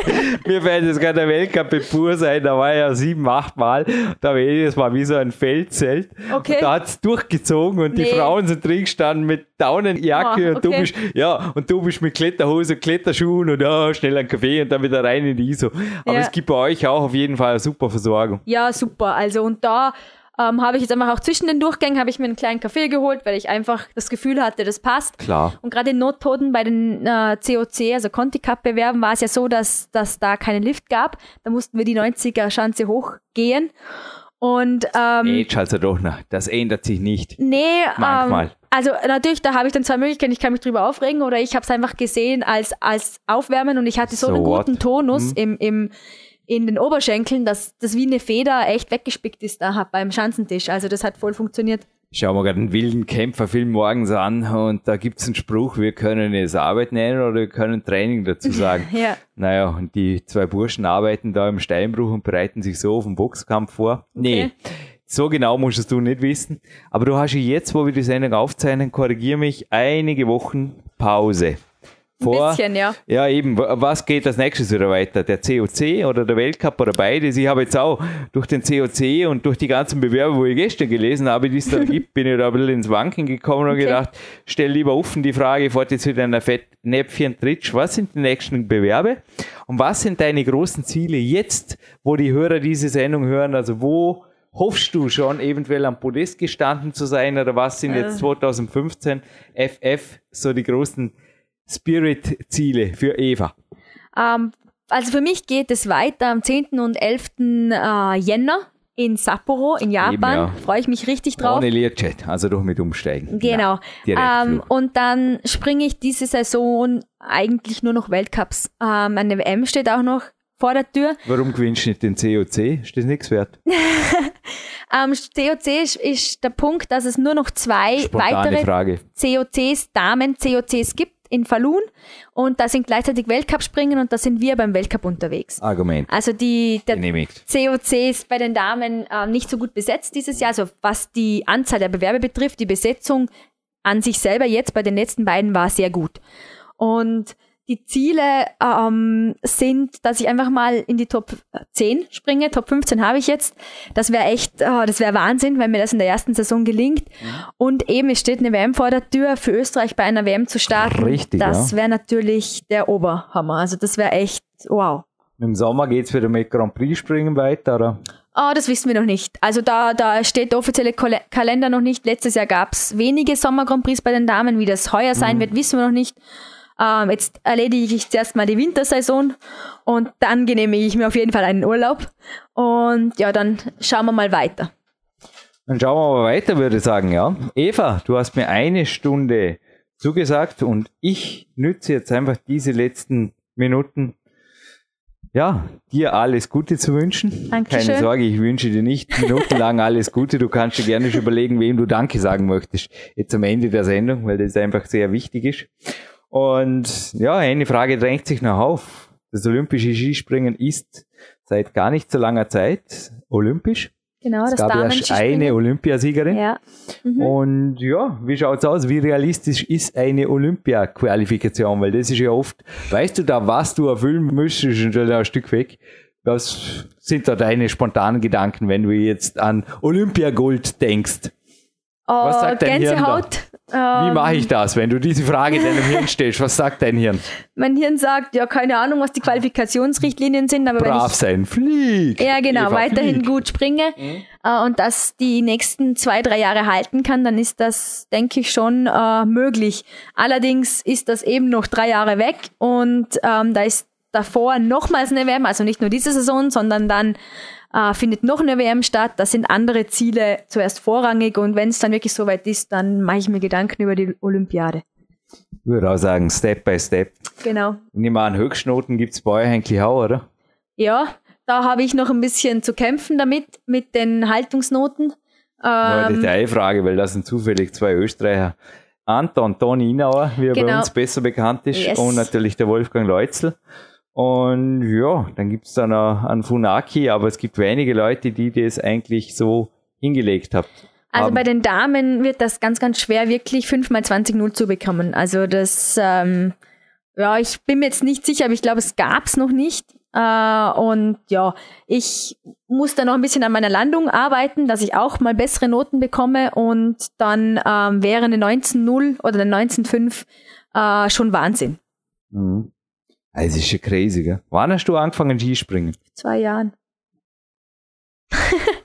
mir fällt jetzt gerade der Weltcup im Purs ein, da war ich ja 7-8 Mal. Da war jedes Mal wie so ein Feldzelt. Okay. Und da hat es durchgezogen und die Frauen sind drin gestanden mit Daunenjacke und du bist, und du bist mit Kletterhose, Kletterschuhen und schnell einen Kaffee und dann wieder rein in die ISO. Aber es gibt bei euch auch auf jeden Fall eine super Versorgung. Ja, super. Also und da habe ich jetzt einfach auch zwischen den Durchgängen habe ich mir einen kleinen Kaffee geholt, weil ich einfach das Gefühl hatte, das passt. Klar. Und gerade in Nottoten bei den COC, also Conti Cup Bewerben, war es ja so, dass da keinen Lift gab. Da mussten wir die 90er Schanze hochgehen. Und Schalzer Dochner, das ändert sich nicht. Nee, manchmal. Also natürlich, da habe ich dann zwei Möglichkeiten. Ich kann mich drüber aufregen oder ich habe es einfach gesehen als Aufwärmen und ich hatte so einen guten Tonus in den Oberschenkeln, dass das wie eine Feder echt weggespickt ist da beim Schanzentisch. Also das hat voll funktioniert. Schauen wir gerade den wilden Kämpferfilm morgens an und da gibt es einen Spruch, wir können es Arbeit nennen oder wir können Training dazu sagen. Ja. Naja, und die zwei Burschen arbeiten da im Steinbruch und bereiten sich so auf den Boxkampf vor. Okay. Nee, so genau musstest du nicht wissen. Aber du hast ja jetzt, wo wir die Sendung aufzeichnen, korrigiere mich, einige Wochen Pause. Ein bisschen, ja. Ja, eben. Was geht als nächstes wieder weiter? Der COC oder der Weltcup oder beides? Ich habe jetzt auch durch den COC und durch die ganzen Bewerber, wo ich gestern gelesen habe, die es da gibt, bin ich da ein bisschen ins Wanken gekommen und gedacht, stell lieber offen die Frage, fort jetzt wieder in ein Fettnäpfchen trittst. Was sind die nächsten Bewerbe? Und was sind deine großen Ziele jetzt, wo die Hörer diese Sendung hören? Also wo hoffst du schon eventuell am Podest gestanden zu sein? Oder was sind jetzt 2015 FF so die großen Spirit-Ziele für Eva? Also für mich geht es weiter am 10. und 11. Jänner in Sapporo in Japan. Eben, ja. Freue ich mich richtig drauf. Ohne Learjet, also doch mit umsteigen. Genau. Ja, und dann springe ich diese Saison eigentlich nur noch Weltcups. Eine WM steht auch noch vor der Tür. Warum gewinnst du nicht den COC? Ist das nichts wert? COC ist der Punkt, dass es nur noch zwei weitere COCs, Damen-COCs gibt. In Falun und da sind gleichzeitig Weltcup-Springen und da sind wir beim Weltcup unterwegs. Argument. Also der COC ist bei den Damen nicht so gut besetzt dieses Jahr, also was die Anzahl der Bewerber betrifft, die Besetzung an sich selber jetzt bei den letzten beiden war sehr gut. Und die Ziele sind, dass ich einfach mal in die Top 10 springe. Top 15 habe ich jetzt. Das wäre echt, das wäre Wahnsinn, wenn mir das in der ersten Saison gelingt. Und eben, es steht eine WM vor der Tür. Für Österreich bei einer WM zu starten, richtig, das wäre natürlich der Oberhammer. Also das wäre echt wow. Im Sommer geht es wieder mit Grand Prix springen weiter, oder? Oh, das wissen wir noch nicht. Also da steht der offizielle Kalender noch nicht. Letztes Jahr gab es wenige Sommer-Grand Prix bei den Damen. Wie das heuer sein wird, wissen wir noch nicht. Jetzt erledige ich zuerst mal die Wintersaison und dann genehmige ich mir auf jeden Fall einen Urlaub. Und ja, dann schauen wir mal weiter. Dann schauen wir mal weiter, würde ich sagen, ja. Eva, du hast mir eine Stunde zugesagt und ich nütze jetzt einfach diese letzten Minuten, ja, dir alles Gute zu wünschen. Dankeschön. Keine Sorge, ich wünsche dir nicht minutenlang alles Gute. Du kannst dir gerne schon überlegen, wem du Danke sagen möchtest. Jetzt am Ende der Sendung, weil das einfach sehr wichtig ist. Und ja, eine Frage drängt sich noch auf. Das olympische Skispringen ist seit gar nicht so langer Zeit olympisch. Genau, es gab ja eine Olympiasiegerin. Ja. Und ja, wie schaut es aus? Wie realistisch ist eine Olympia-Qualifikation? Weil das ist ja oft, weißt du da, was du erfüllen müsstest, und schon ein Stück weg. Was sind da deine spontanen Gedanken, wenn du jetzt an Olympiagold denkst? Was sagt dein Gänsehaut? Hirn da? Wie mache ich das, wenn du diese Frage in deinem Hirn stellst? Was sagt dein Hirn? Mein Hirn sagt, ja, keine Ahnung, was die Qualifikationsrichtlinien sind. Aber brav wenn ich, sein, flieg! Ja, genau, Eva, weiterhin flieg. Gut springe und dass die nächsten 2-3 Jahre halten kann, dann ist das, denke ich, schon möglich. Allerdings ist das eben noch 3 Jahre weg und da ist davor nochmals eine WM, also nicht nur diese Saison, sondern dann findet noch eine WM statt, da sind andere Ziele zuerst vorrangig und wenn es dann wirklich soweit ist, dann mache ich mir Gedanken über die Olympiade. Ich würde auch sagen, Step by Step. Genau. Und ich meine, Höchstnoten gibt es bei euch eigentlich auch, oder? Ja, da habe ich noch ein bisschen zu kämpfen damit, mit den Haltungsnoten. Eine Detailfrage, weil das sind zufällig zwei Österreicher. Anton Toni Inauer, wie er bei uns besser bekannt ist, yes. Und natürlich der Wolfgang Leutzl. Und ja, dann gibt es dann auch einen Funaki, aber es gibt wenige Leute, die das eigentlich so hingelegt haben. Also bei den Damen wird das ganz, ganz schwer, wirklich 5x20:0 zu bekommen. Also das, ja, ich bin mir jetzt nicht sicher, aber ich glaube, es gab es noch nicht. Und ja, ich muss da noch ein bisschen an meiner Landung arbeiten, dass ich auch mal bessere Noten bekomme und dann wäre eine 19:0 oder eine 19:5 schon Wahnsinn. Mhm. Das ist schon crazy, gell? Wann hast du angefangen Skispringen? 2 Jahren.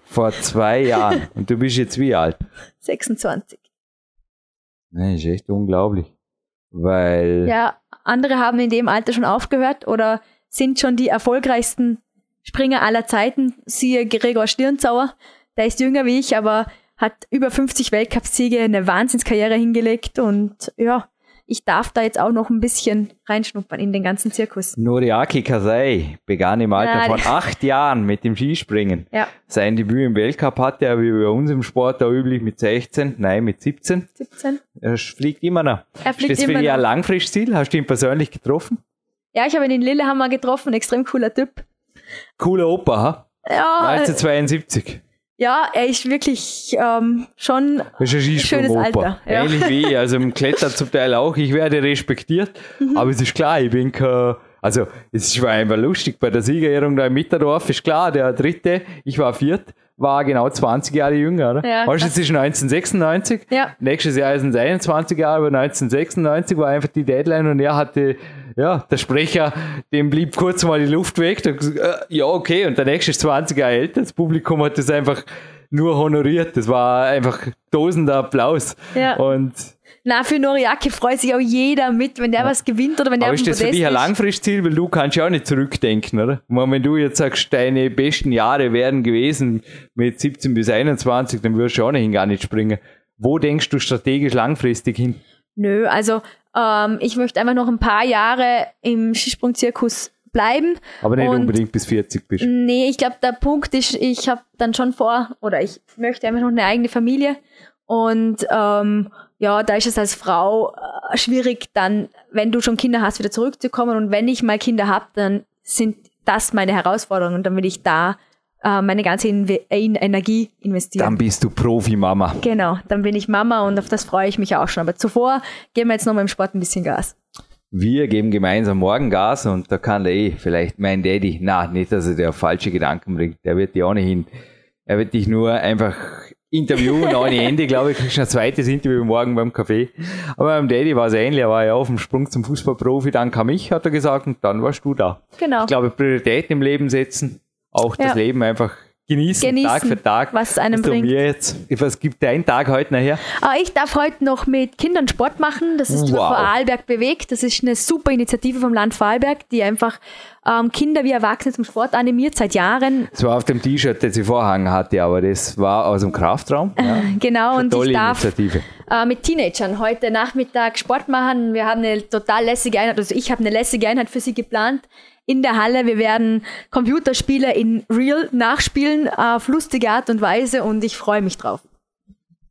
Vor 2 Jahren. Und du bist jetzt wie alt? 26. Das ist echt unglaublich. Weil... Ja, andere haben in dem Alter schon aufgehört oder sind schon die erfolgreichsten Springer aller Zeiten. Siehe Gregor Schlierenzauer, der ist jünger wie ich, aber hat über 50 Weltcupsiege, eine Wahnsinnskarriere hingelegt und ja, ich darf da jetzt auch noch ein bisschen reinschnuppern in den ganzen Zirkus. Noriaki Kasai begann im Alter von 8 Jahren mit dem Skispringen. Ja. Sein Debüt im Weltcup hatte er wie bei uns im Sport da üblich mit 17. 17. Er fliegt immer noch. Er fliegt immer noch. Ist das für dich ein Langfristziel? Hast du ihn persönlich getroffen? Ja, ich habe ihn in Lillehammer getroffen, extrem cooler Typ. Cooler Opa, ha? Ja. 1972. Ja, er ist wirklich schon ein schönes Alter. Ja. Ähnlich wie ich, also im Klettern zum Teil auch. Ich werde respektiert, aber es ist klar, ich bin kein... Also, es war einfach lustig, bei der Siegerehrung da im Mitterdorf ist klar, der Dritte, ich war Viert, war genau 20 Jahre jünger, oder? Ja, weißt du, es ist 1996, ja. Nächstes Jahr sind es 21 Jahre, aber 1996 war einfach die Deadline und er hatte... Ja, der Sprecher, dem blieb kurz mal die Luft weg. Der, ja, okay, und der nächste ist 20 Jahre älter. Das Publikum hat das einfach nur honoriert. Das war einfach tosender Applaus. Ja. Und na, für Noriaki freut sich auch jeder mit, wenn der was gewinnt oder wenn der Podest ist. Aber ist das für dich ein Langfristziel? Weil du kannst ja auch nicht zurückdenken, oder? Meine, wenn du jetzt sagst, deine besten Jahre wären gewesen mit 17 bis 21, dann würdest du auch nicht, gar nicht springen. Wo denkst du strategisch langfristig hin? Nö, also... ich möchte einfach noch ein paar Jahre im Skisprungzirkus bleiben. Aber nicht unbedingt bis 40 bist. Nee, ich glaube, der Punkt ist, ich habe dann schon vor, oder ich möchte einfach noch eine eigene Familie. Und ja, da ist es als Frau schwierig, dann, wenn du schon Kinder hast, wieder zurückzukommen. Und wenn ich mal Kinder habe, dann sind das meine Herausforderungen. Und dann will ich da meine ganze Energie investieren. Dann bist du Profi-Mama. Genau, dann bin ich Mama und auf das freue ich mich auch schon. Aber zuvor geben wir jetzt nochmal im Sport ein bisschen Gas. Wir geben gemeinsam morgen Gas und da kann der vielleicht mein Daddy, nicht, dass er dir falsche Gedanken bringt, der wird dich auch nicht hin. Er wird dich nur einfach interviewen ohne Ende, glaube ich. Kriegst ein zweites Interview morgen beim Café. Aber beim Daddy war es ähnlich. Er war ja auf dem Sprung zum Fußballprofi, dann kam ich, hat er gesagt, und dann warst du da. Genau. Ich glaube, Prioritäten im Leben setzen. Auch das Leben einfach genießen, Tag für Tag. Was es einem bringt. Mir jetzt, was gibt dein Tag heute nachher? Ich darf heute noch mit Kindern Sport machen. Das ist über Vorarlberg bewegt. Das ist eine super Initiative vom Land Vorarlberg, die einfach Kinder wie Erwachsene zum Sport animiert seit Jahren. Das war auf dem T-Shirt, das ich vorhangen hatte, aber das war aus dem Kraftraum. Ja. Genau, und tolle Initiative. Mit Teenagern heute Nachmittag Sport machen. Wir haben eine total lässige Einheit, also ich habe eine lässige Einheit für sie geplant in der Halle. Wir werden Computerspiele in Real nachspielen auf lustige Art und Weise und ich freue mich drauf.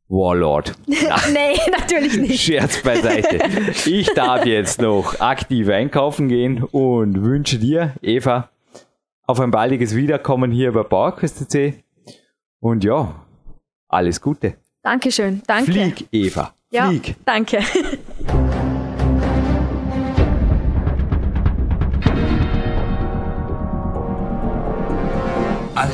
Warlord. Nee, natürlich nicht. Scherz beiseite. Ich darf jetzt noch aktiv einkaufen gehen und wünsche dir, Eva, auf ein baldiges Wiederkommen hier bei Baukürze C. Und ja, alles Gute. Dankeschön, danke. Flieg, Eva, flieg. Ja, danke. Alle